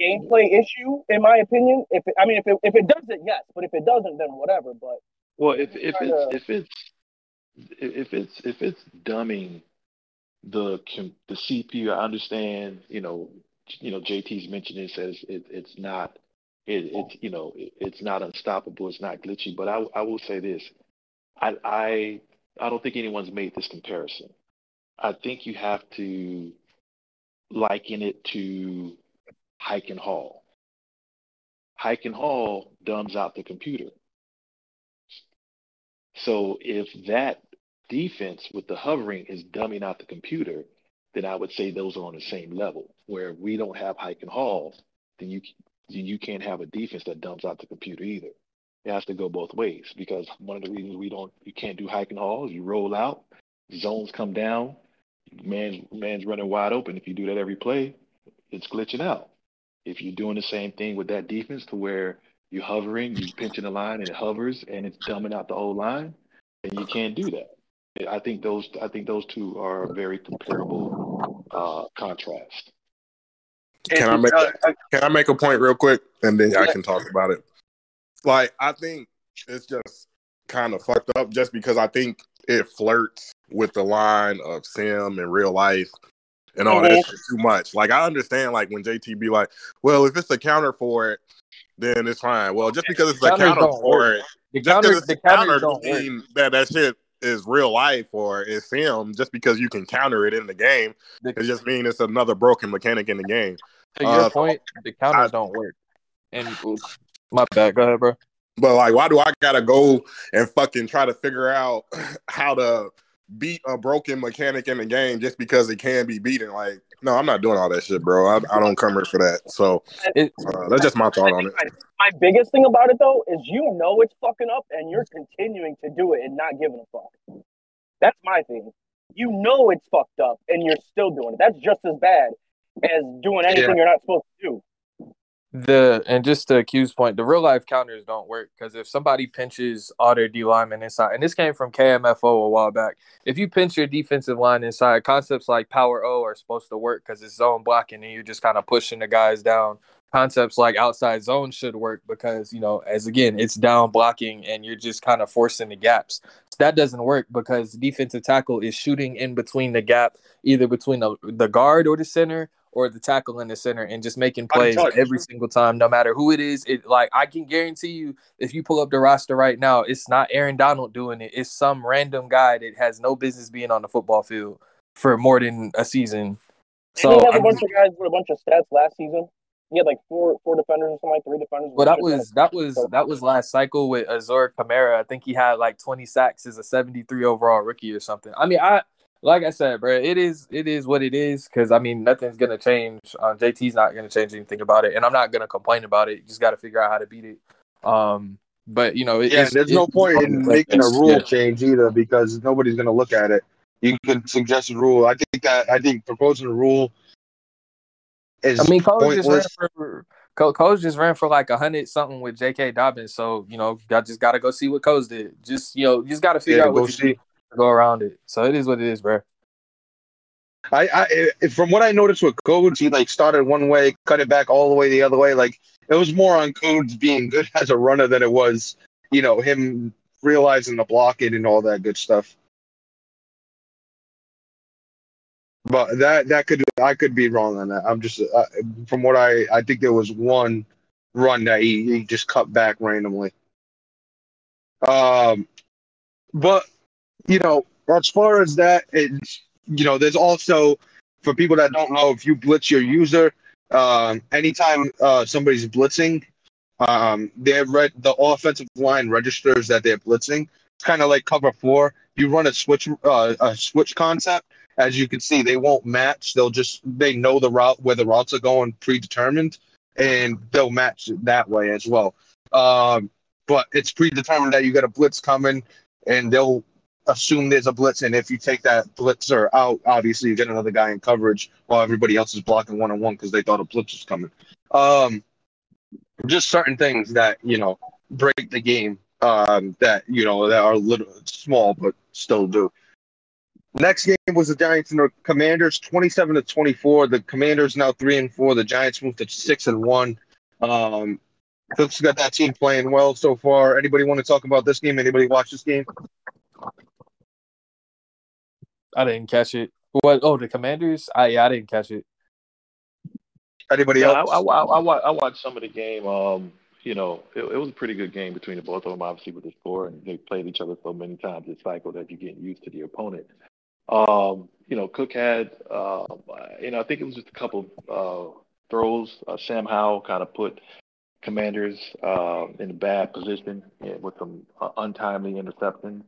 gameplay issue, in my opinion? If it doesn't, yes. But if it doesn't, then whatever. But well, if it's dumbing the CPU, I understand. You know, JT's mentioned this as it's not unstoppable. It's not glitchy. But I will say this: I don't think anyone's made this comparison. I think you have to liken it to Hike and Haul. Hike and Haul dumbs out the computer. So if that defense with the hovering is dumbing out the computer, then I would say those are on the same level. Where if we don't have Hike and Haul, then you can't have a defense that dumbs out the computer either. It has to go both ways, because one of the reasons you can't do Hike and Haul is you roll out, zones come down, man's running wide open. If you do that every play, it's glitching out. If you're doing the same thing with that defense to where you're hovering, you're pinching the line and it hovers and it's dumbing out the whole line, then you can't do that. I think those two are very comparable contrast. Can I make a point real quick, and then I can talk about it? Like, I think it's just kind of fucked up just because I think it flirts with the line of sim and real life and all that shit too much. Like, I understand, like, when JT be like, well, if it's a counter for it, then it's fine. Well, just because it's a counter for it, the counter don't mean that shit is real life or is film. Just because you can counter it in the game, it just means it's another broken mechanic in the game. To your point, the counters don't work. And my bad. Go ahead, bro. But, like, why do I gotta go and fucking try to figure out how to beat a broken mechanic in the game just because it can be beaten? Like, no, I'm not doing all that shit, bro. I don't come here for that. So that's just my thought on it. My biggest thing about it, though, is you know it's fucking up and you're continuing to do it and not giving a fuck. That's my thing. You know it's fucked up and you're still doing it. That's just as bad as doing anything you're not supposed to do. And just to Q's point, the real life counters don't work, because if somebody pinches all their D linemen inside, and this came from KMFO a while back, if you pinch your defensive line inside, concepts like power O are supposed to work because it's zone blocking and you're just kind of pushing the guys down. Concepts like outside zone should work because, you know, as again, it's down blocking and you're just kind of forcing the gaps. That doesn't work because defensive tackle is shooting in between the gap, either between the guard or the center, or the tackle in the center, and just making plays every single time, no matter who it is. It, like, I can guarantee you, if you pull up the roster right now, it's not Aaron Donald doing it. It's some random guy that has no business being on the football field for more than a season. So they have a bunch of guys with a bunch of stats last season. He had like four defenders or something, like three defenders. Well, that was last cycle with J'Ron Curse. I think he had like 20 sacks as a 73 overall rookie or something. I mean, like I said, bro, it is what it is, because, I mean, nothing's going to change. JT's not going to change anything about it, and I'm not going to complain about it. You just got to figure out how to beat it. But, you know, there's no point in making a rule change either, because nobody's going to look at it. You can suggest a rule. I think proposing a rule is pointless. Coles just ran for like 100-something with J.K. Dobbins, so, you know, I just got to go see what Coles did. Just, you know, just got to figure out what you did. Go around it, so it is what it is, bro. I from what I noticed with Codes, he like started one way, cut it back all the way the other way. Like, it was more on Codes being good as a runner than it was, you know, him realizing the blocking and all that good stuff. But I could be wrong on that. I'm just from what I think there was one run that he just cut back randomly. But. You know, as far as that, it's, you know, there's also, for people that don't know, if you blitz your user, anytime somebody's blitzing, the offensive line registers that they're blitzing. It's kind of like cover four. You run a switch concept. As you can see, they won't match. They know the route, where the routes are going, predetermined, and they'll match it that way as well. But it's predetermined that you got a blitz coming, and they'll assume there's a blitz, and if you take that blitzer out, obviously you get another guy in coverage while everybody else is blocking one-on-one because they thought a blitz was coming. Just certain things that, you know, break the game, that, you know, that are little small but still do. Next game was the Giants and the Commanders, 27-24. The Commanders now 3-4. The Giants moved to 6-1. Phillips got that team playing well so far. Anybody want to talk about this game? Anybody watch this game? I didn't catch it. What? Oh, the Commanders? I didn't catch it. Anybody else? I watched some of the game. You know, it was a pretty good game between the both of them, obviously, with the score. And they played each other so many times this cycle that you're getting used to the opponent. You know, Cook had, you know, I think it was just a couple throws. Sam Howell kind of put Commanders in a bad position with some untimely interceptions.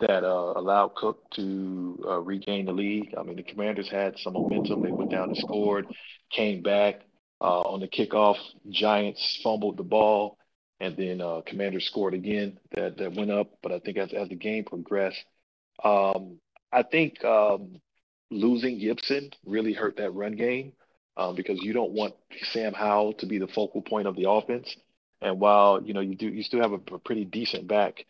That allowed Cook to regain the lead. I mean, the Commanders had some momentum. They went down and scored, came back on the kickoff. Giants fumbled the ball, and then Commanders scored again. That went up. But I think as the game progressed, I think losing Gibson really hurt that run game because you don't want Sam Howell to be the focal point of the offense. And while, you know, you still have a pretty decent back.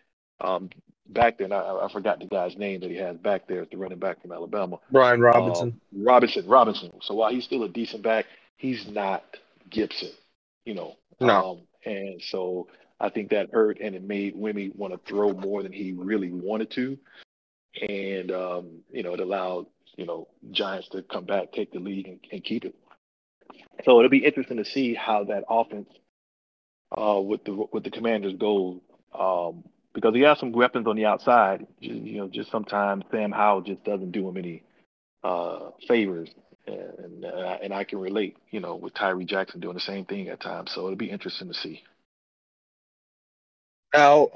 Back there, and I forgot the guy's name that he has back there, the running back from Alabama. Brian Robinson. Robinson. So while he's still a decent back, he's not Gibson, you know. No. And so I think that hurt, and it made Wimmy want to throw more than he really wanted to. And, you know, it allowed, you know, Giants to come back, take the lead, and keep it. So it'll be interesting to see how that offense with the Commanders goes. Because he has some weapons on the outside, you know, just sometimes Sam Howell just doesn't do him any favors, and I can relate, you know, with Tyree Jackson doing the same thing at times. So it'll be interesting to see. Now,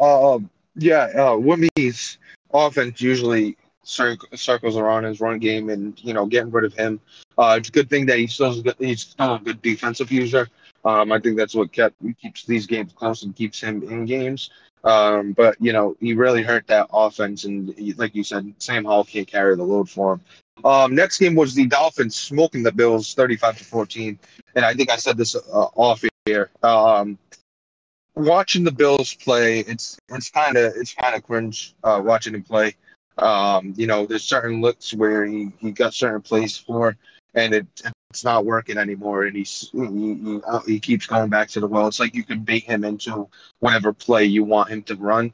Wimmy's offense usually circles around his run game, and, you know, getting rid of him. It's a good thing that he's still a good defensive user. I think that's what keeps these games close and keeps him in games. But, you know, he really hurt that offense. And like you said, Sam Howell can't carry the load for him. Next game was the Dolphins smoking the Bills 35-14, and I think I said this off air. Watching the Bills play, it's kind of cringe watching him play. You know, there's certain looks where he got certain plays for, and it's not working anymore, and he keeps going back to the well. It's like you can bait him into whatever play you want him to run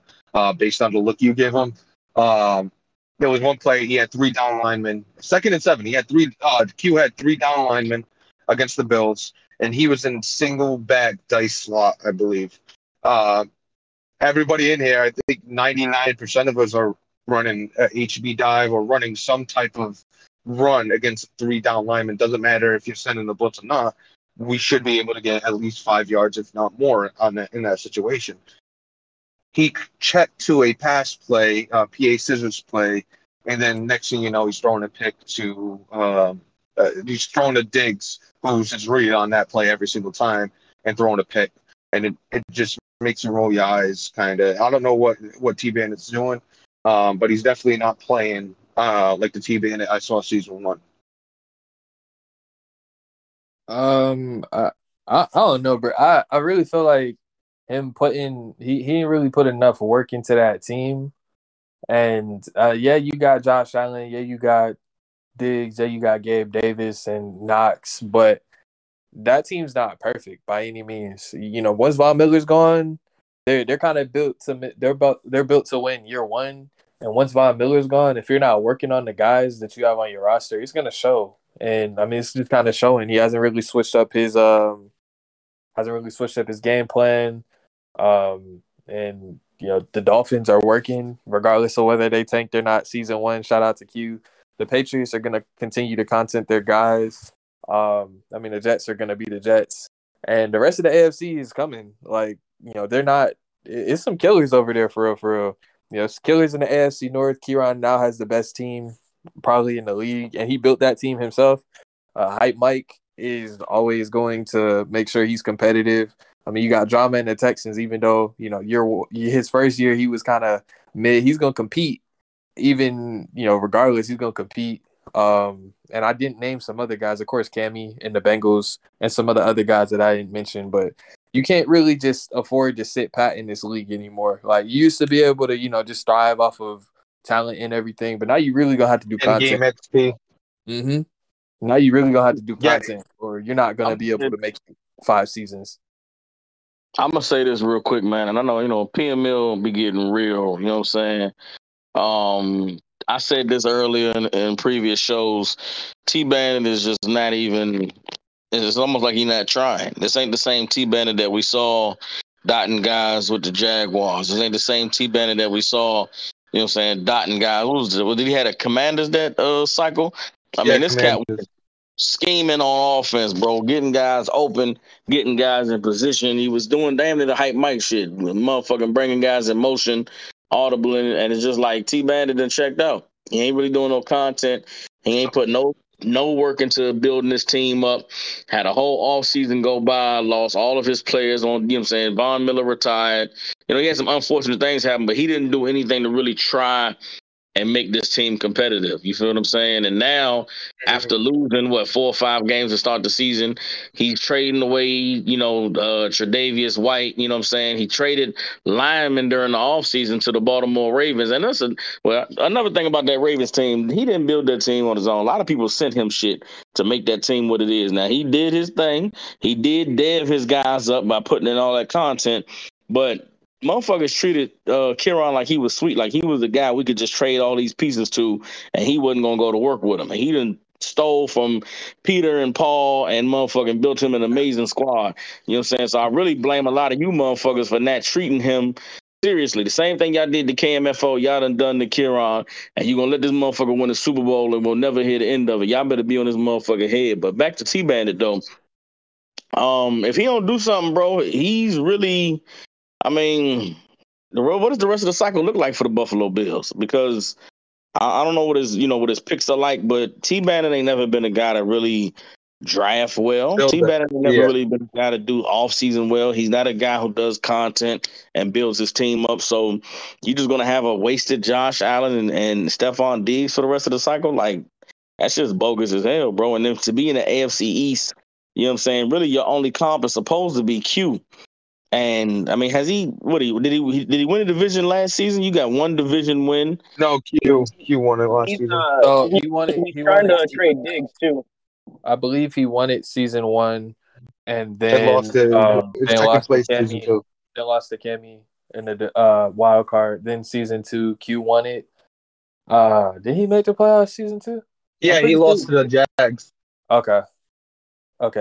based on the look you give him. There was one play, he had three down linemen. 2nd and 7, he had three down linemen against the Bills, and he was in single back dice slot, I believe. Everybody in here, I think 99% of us are running HB dive or running some type of run against three down linemen. Doesn't matter if you're sending the blitz or not. We should be able to get at least 5 yards, if not more, in that situation. He checked to a pass play, PA scissors play, and then next thing you know, he's throwing a pick to he's throwing a Diggs, who's his read on that play every single time, and throwing a pick, and it just makes you roll your eyes, kind of. I don't know what T-Bandit's doing. But he's definitely not playing like the T-Bandit I saw season 1. I don't know, bro. I really feel like him putting he didn't really put enough work into that team. And yeah, you got Josh Allen, yeah, you got Diggs, yeah, you got Gabe Davis and Knox, but that team's not perfect by any means. You know, once Von Miller's gone, they're kind of built to built to win year 1. And once Von Miller's gone, if you're not working on the guys that you have on your roster, it's gonna show. And I mean, it's just kind of showing. He hasn't really switched up his game plan. And you know, the Dolphins are working regardless of whether they tanked or not. Season 1. Shout out to Q. The Patriots are gonna continue to content their guys. I mean, the Jets are gonna be the Jets, and the rest of the AFC is coming. Like, you know, they're not. It's some killers over there, for real, for real. You know, it's killers in the AFC North. Kieron now has the best team probably in the league, and he built that team himself. Hype Mike is always going to make sure he's competitive. I mean, you got Drama and the Texans, even though, you know, his first year he was kind of mid. He's going to compete, even, you know, regardless, he's going to compete. And I didn't name some other guys. Of course, Cammy and the Bengals and some of the other guys that I didn't mention, but you can't really just afford to sit pat in this league anymore. Like, you used to be able to, you know, just thrive off of talent and everything, but now you really gonna have to do content. Game XP. Mm-hmm. Now you really gonna have to do content, or you're not gonna be able to make 5 seasons. I'm gonna say this real quick, man, and I know, you know, PML be getting real. You know what I'm saying? I said this earlier in previous shows. T-Bandit is just not even. It's almost like he's not trying. This ain't the same T-Bandit that we saw dotting guys with the Jaguars. This ain't the same T-Bandit that we saw, you know what I'm saying, dotting guys. What was it? Did he had a Commanders that cycle? I mean, this cat was scheming on offense, bro, getting guys open, getting guys in position. He was doing damn near the Hype Mike shit, motherfucking bringing guys in motion, audible, and it's just like T-Bandit done checked out. He ain't really doing no content. He ain't putting no work into building this team up. Had a whole offseason go by, lost all of his players on, you know what I'm saying, Von Miller retired. You know, he had some unfortunate things happen, but he didn't do anything to really try and make this team competitive. You feel what I'm saying? And now, after losing, 4 or 5 games to start the season, he's trading away, you know, Tre'Davious White, you know what I'm saying? He traded linemen during the offseason to the Baltimore Ravens. And that's another thing about that Ravens team. He didn't build that team on his own. A lot of people sent him shit to make that team what it is. Now, he did his thing. He did dev his guys up by putting in all that content. But motherfuckers treated Kieron like he was sweet, like he was the guy we could just trade all these pieces to, and he wasn't going to go to work with him. And he done stole from Peter and Paul and motherfucking built him an amazing squad. You know what I'm saying? So I really blame a lot of you motherfuckers for not treating him seriously. The same thing y'all did to KMFO, y'all done to Kieron, and you going to let this motherfucker win the Super Bowl and we'll never hear the end of it. Y'all better be on this motherfucking head. But back to T-Bandit, though. If he don't do something, bro, he's really... I mean, what does the rest of the cycle look like for the Buffalo Bills? Because I don't know what his picks are like, but T-Bandit ain't never been a guy to really draft well. T-Bandit ain't never really been a guy to do offseason well. He's not a guy who does content and builds his team up. So you're just going to have a wasted Josh Allen and Stephon Diggs for the rest of the cycle? Like, That's just bogus as hell, bro. And then to be in the AFC East, you know what I'm saying? Really, your only comp is supposed to be Q. And I mean, did he win a division last season? You got one division win. No, Q won it last season. He won trade Diggs too. I believe he won it season one, and then they lost it. They lost to Kemi in the wild card. Then season two, Q won it. Did he make the playoffs season two? Yeah, he lost to the Jags. Okay,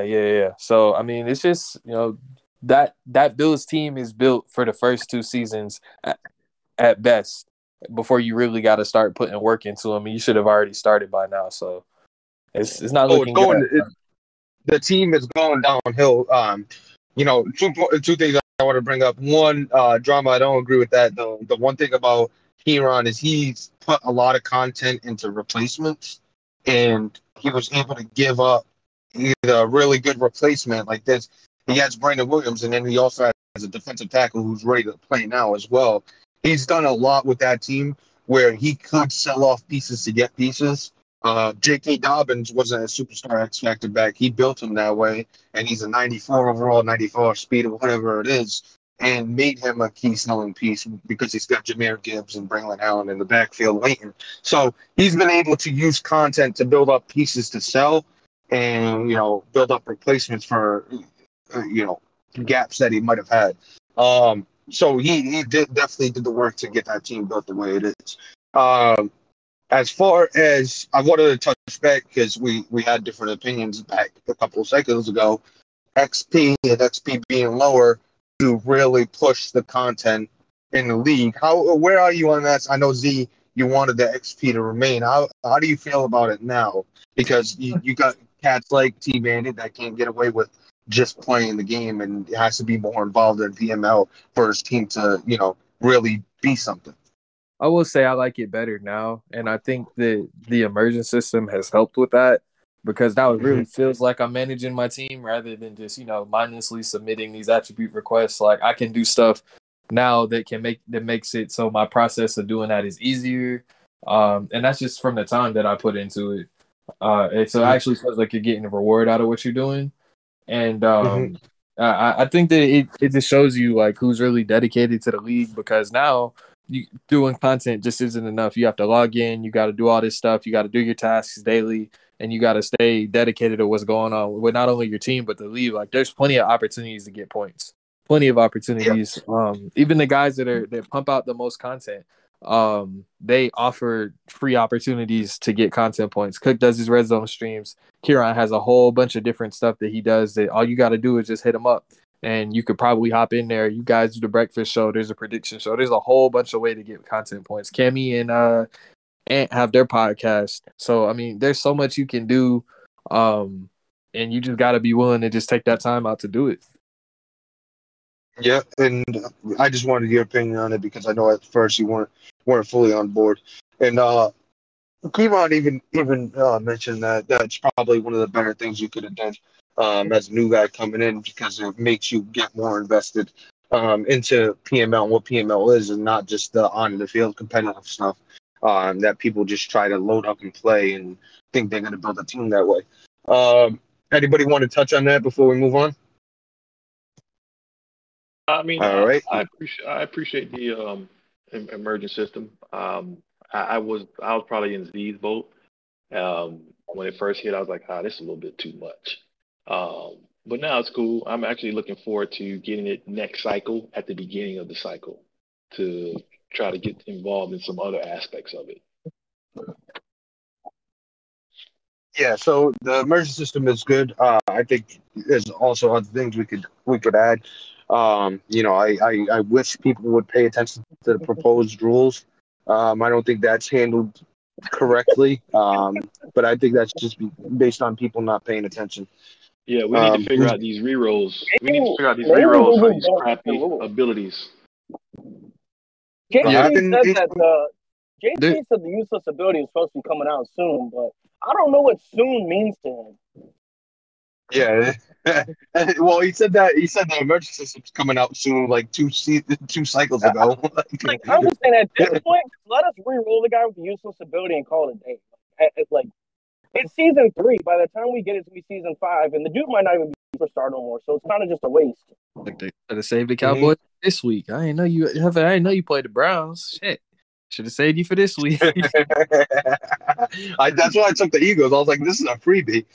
yeah. So I mean, it's just, you know, that Bills team is built for the first two seasons at best before you really got to start putting work into them. You should have already started by now. So it's not looking good. The team is going downhill. You know, two things I want to bring up. One, Drama, I don't agree with that, though. The one thing about Kieron is he's put a lot of content into replacements, and he was able to give up either a really good replacement like this. He has Brandon Williams, and then he also has a defensive tackle who's ready to play now as well. He's done a lot with that team where he could sell off pieces to get pieces. J.K. Dobbins wasn't a superstar X-Factor back. He built him that way, and he's a 94 overall, 94 speed or whatever it is, and made him a key selling piece because he's got Jahmyr Gibbs and Braylon Allen in the backfield waiting. So he's been able to use content to build up pieces to sell and, you know, build up replacements for – you know, gaps that he might have had. So he definitely did the work to get that team built the way it is. As far as I wanted to touch back, because we had different opinions back a couple of cycles ago, XP and XP being lower to really push the content in the league. Where are you on that? I know, Z, you wanted the XP to remain. How do you feel about it now? Because you got cats like T-Bandit that can't get away with just playing the game, and it has to be more involved in PML for his team to, you know, really be something. I will say I like it better now, and I think that the immersion system has helped with that, because now it really feels like I'm managing my team rather than just, you know, mindlessly submitting these attribute requests. Like, I can do stuff now that makes it so my process of doing that is easier. And that's just from the time that I put into it. So it actually feels like you're getting a reward out of what you're doing. And I think that it just shows you, like, who's really dedicated to the league, because now doing content just isn't enough. You have to log in. You got to do all this stuff. You got to do your tasks daily, and you got to stay dedicated to what's going on with not only your team but the league. Like, there's plenty of opportunities to get points, plenty of opportunities. Yep. Even the guys that pump out the most content, they offer free opportunities to get content points. Cook does his red zone streams. Kieron has a whole bunch of different stuff that he does that all you got to do is just hit him up, and you could probably hop in there. You guys do the breakfast show. There's a prediction show. There's a whole bunch of way to get content points. Cammy and Ant have their podcast. So, I mean, there's so much you can do, and you just got to be willing to just take that time out to do it. Yeah, and I just wanted your opinion on it because I know at first you weren't fully on board. And Kieron even mentioned that that's probably one of the better things you could have done as a new guy coming in, because it makes you get more invested into PML and what PML is, and not just the on-the-field competitive stuff that people just try to load up and play and think they're going to build a team that way. Anybody want to touch on that before we move on? I mean, all right. I appreciate the emergent system. I was probably in Z's boat when it first hit. I was like, "Ah, this is a little bit too much," but now it's cool. I'm actually looking forward to getting it next cycle at the beginning of the cycle to try to get involved in some other aspects of it. Yeah, so the emergent system is good. I think there's also other things we could add. You know, I wish people would pay attention to the proposed rules. I don't think that's handled correctly, but I think that's just based on people not paying attention. Yeah, we need to figure out these rerolls. We need to figure out these rerolls for these crappy abilities. JT said the useless ability is supposed to be coming out soon, but I don't know what soon means to him. Yeah. Well, he said the emergency system's coming out soon, like two cycles ago. Like, I'm just saying, at this point, let us re-roll the guy with the useless ability and call it a day. It's like, It's season 3. By the time we get it to be season 5, and the dude might not even be superstar no more. So it's kind of just a waste. Like they should have saved the Cowboys this week. I didn't know you. Hefe, I didn't know you played the Browns. Shit, should have saved you for this week. That's why I took the Eagles. I was like, this is a freebie.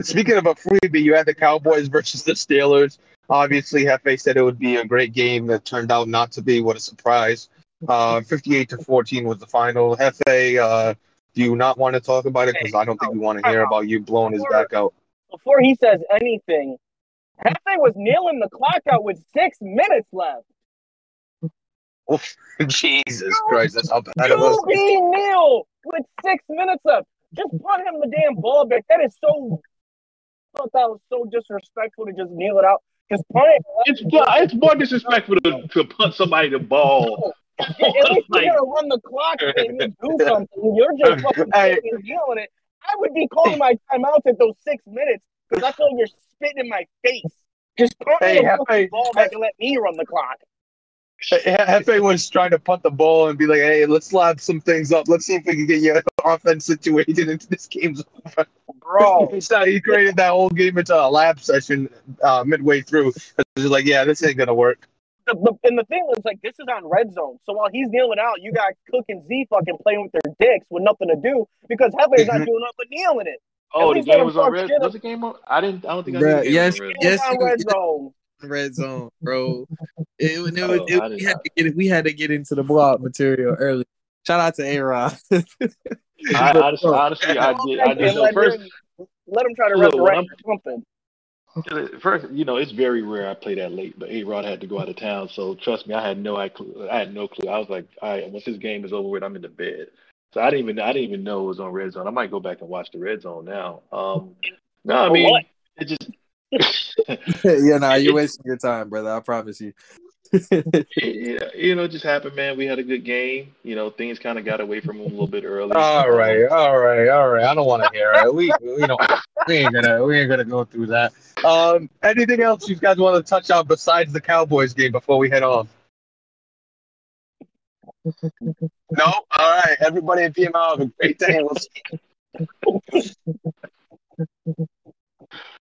Speaking of a freebie, you had the Cowboys versus the Steelers. Obviously, Hefe said it would be a great game that turned out not to be. What a surprise. 58-14 was the final. Hefe, do you not want to talk about it? Because I don't think we want to hear about you blowing his back out. Before he says anything, Hefe was nailing the clock out with 6 minutes left. Oh, Jesus Christ, that's how bad it was. He nailed with 6 minutes left. Just put him the damn ball back. That is so... I thought that was so disrespectful to just kneel it out. It's more disrespectful to punt somebody the ball. At least you're gonna run the clock and you do something. You're just fucking dealing it. I would be calling my timeouts at those 6 minutes because I feel you're spitting in my face. Just punt the ball back and let me run the clock. Hefe was trying to punt the ball and be like, "Hey, let's lob some things up. Let's see if we can get your offense situated into this game's over." Bro, he created that whole game into a lab session midway through. He's like, "Yeah, this ain't gonna work." And the thing was, like, this is on red zone. So while he's kneeling out, you got Cook and Z fucking playing with their dicks with nothing to do because Hefe's not doing nothing but kneeling it. Oh, the game was on red zone. Was the game on? I don't think I did. Yes, on red zone. Red zone, bro. We had to get into the blowout material early. Shout out to A-Rod. I did. Let him try to resurrect something. First, you know, it's very rare I play that late, but A-Rod had to go out of town, so trust me, I had no clue. I was like, all right, once this game is over with, I'm in the bed. So I didn't even know it was on red zone. I might go back and watch the red zone now. You're wasting your time, brother. I promise you. It just happened, man. We had a good game. You know, things kind of got away from him a little bit early. All right. I don't want to hear it. We ain't gonna go through that. Anything else you guys want to touch on besides the Cowboys game before we head off? No. All right. Everybody at PML, have a great day. We'll see you.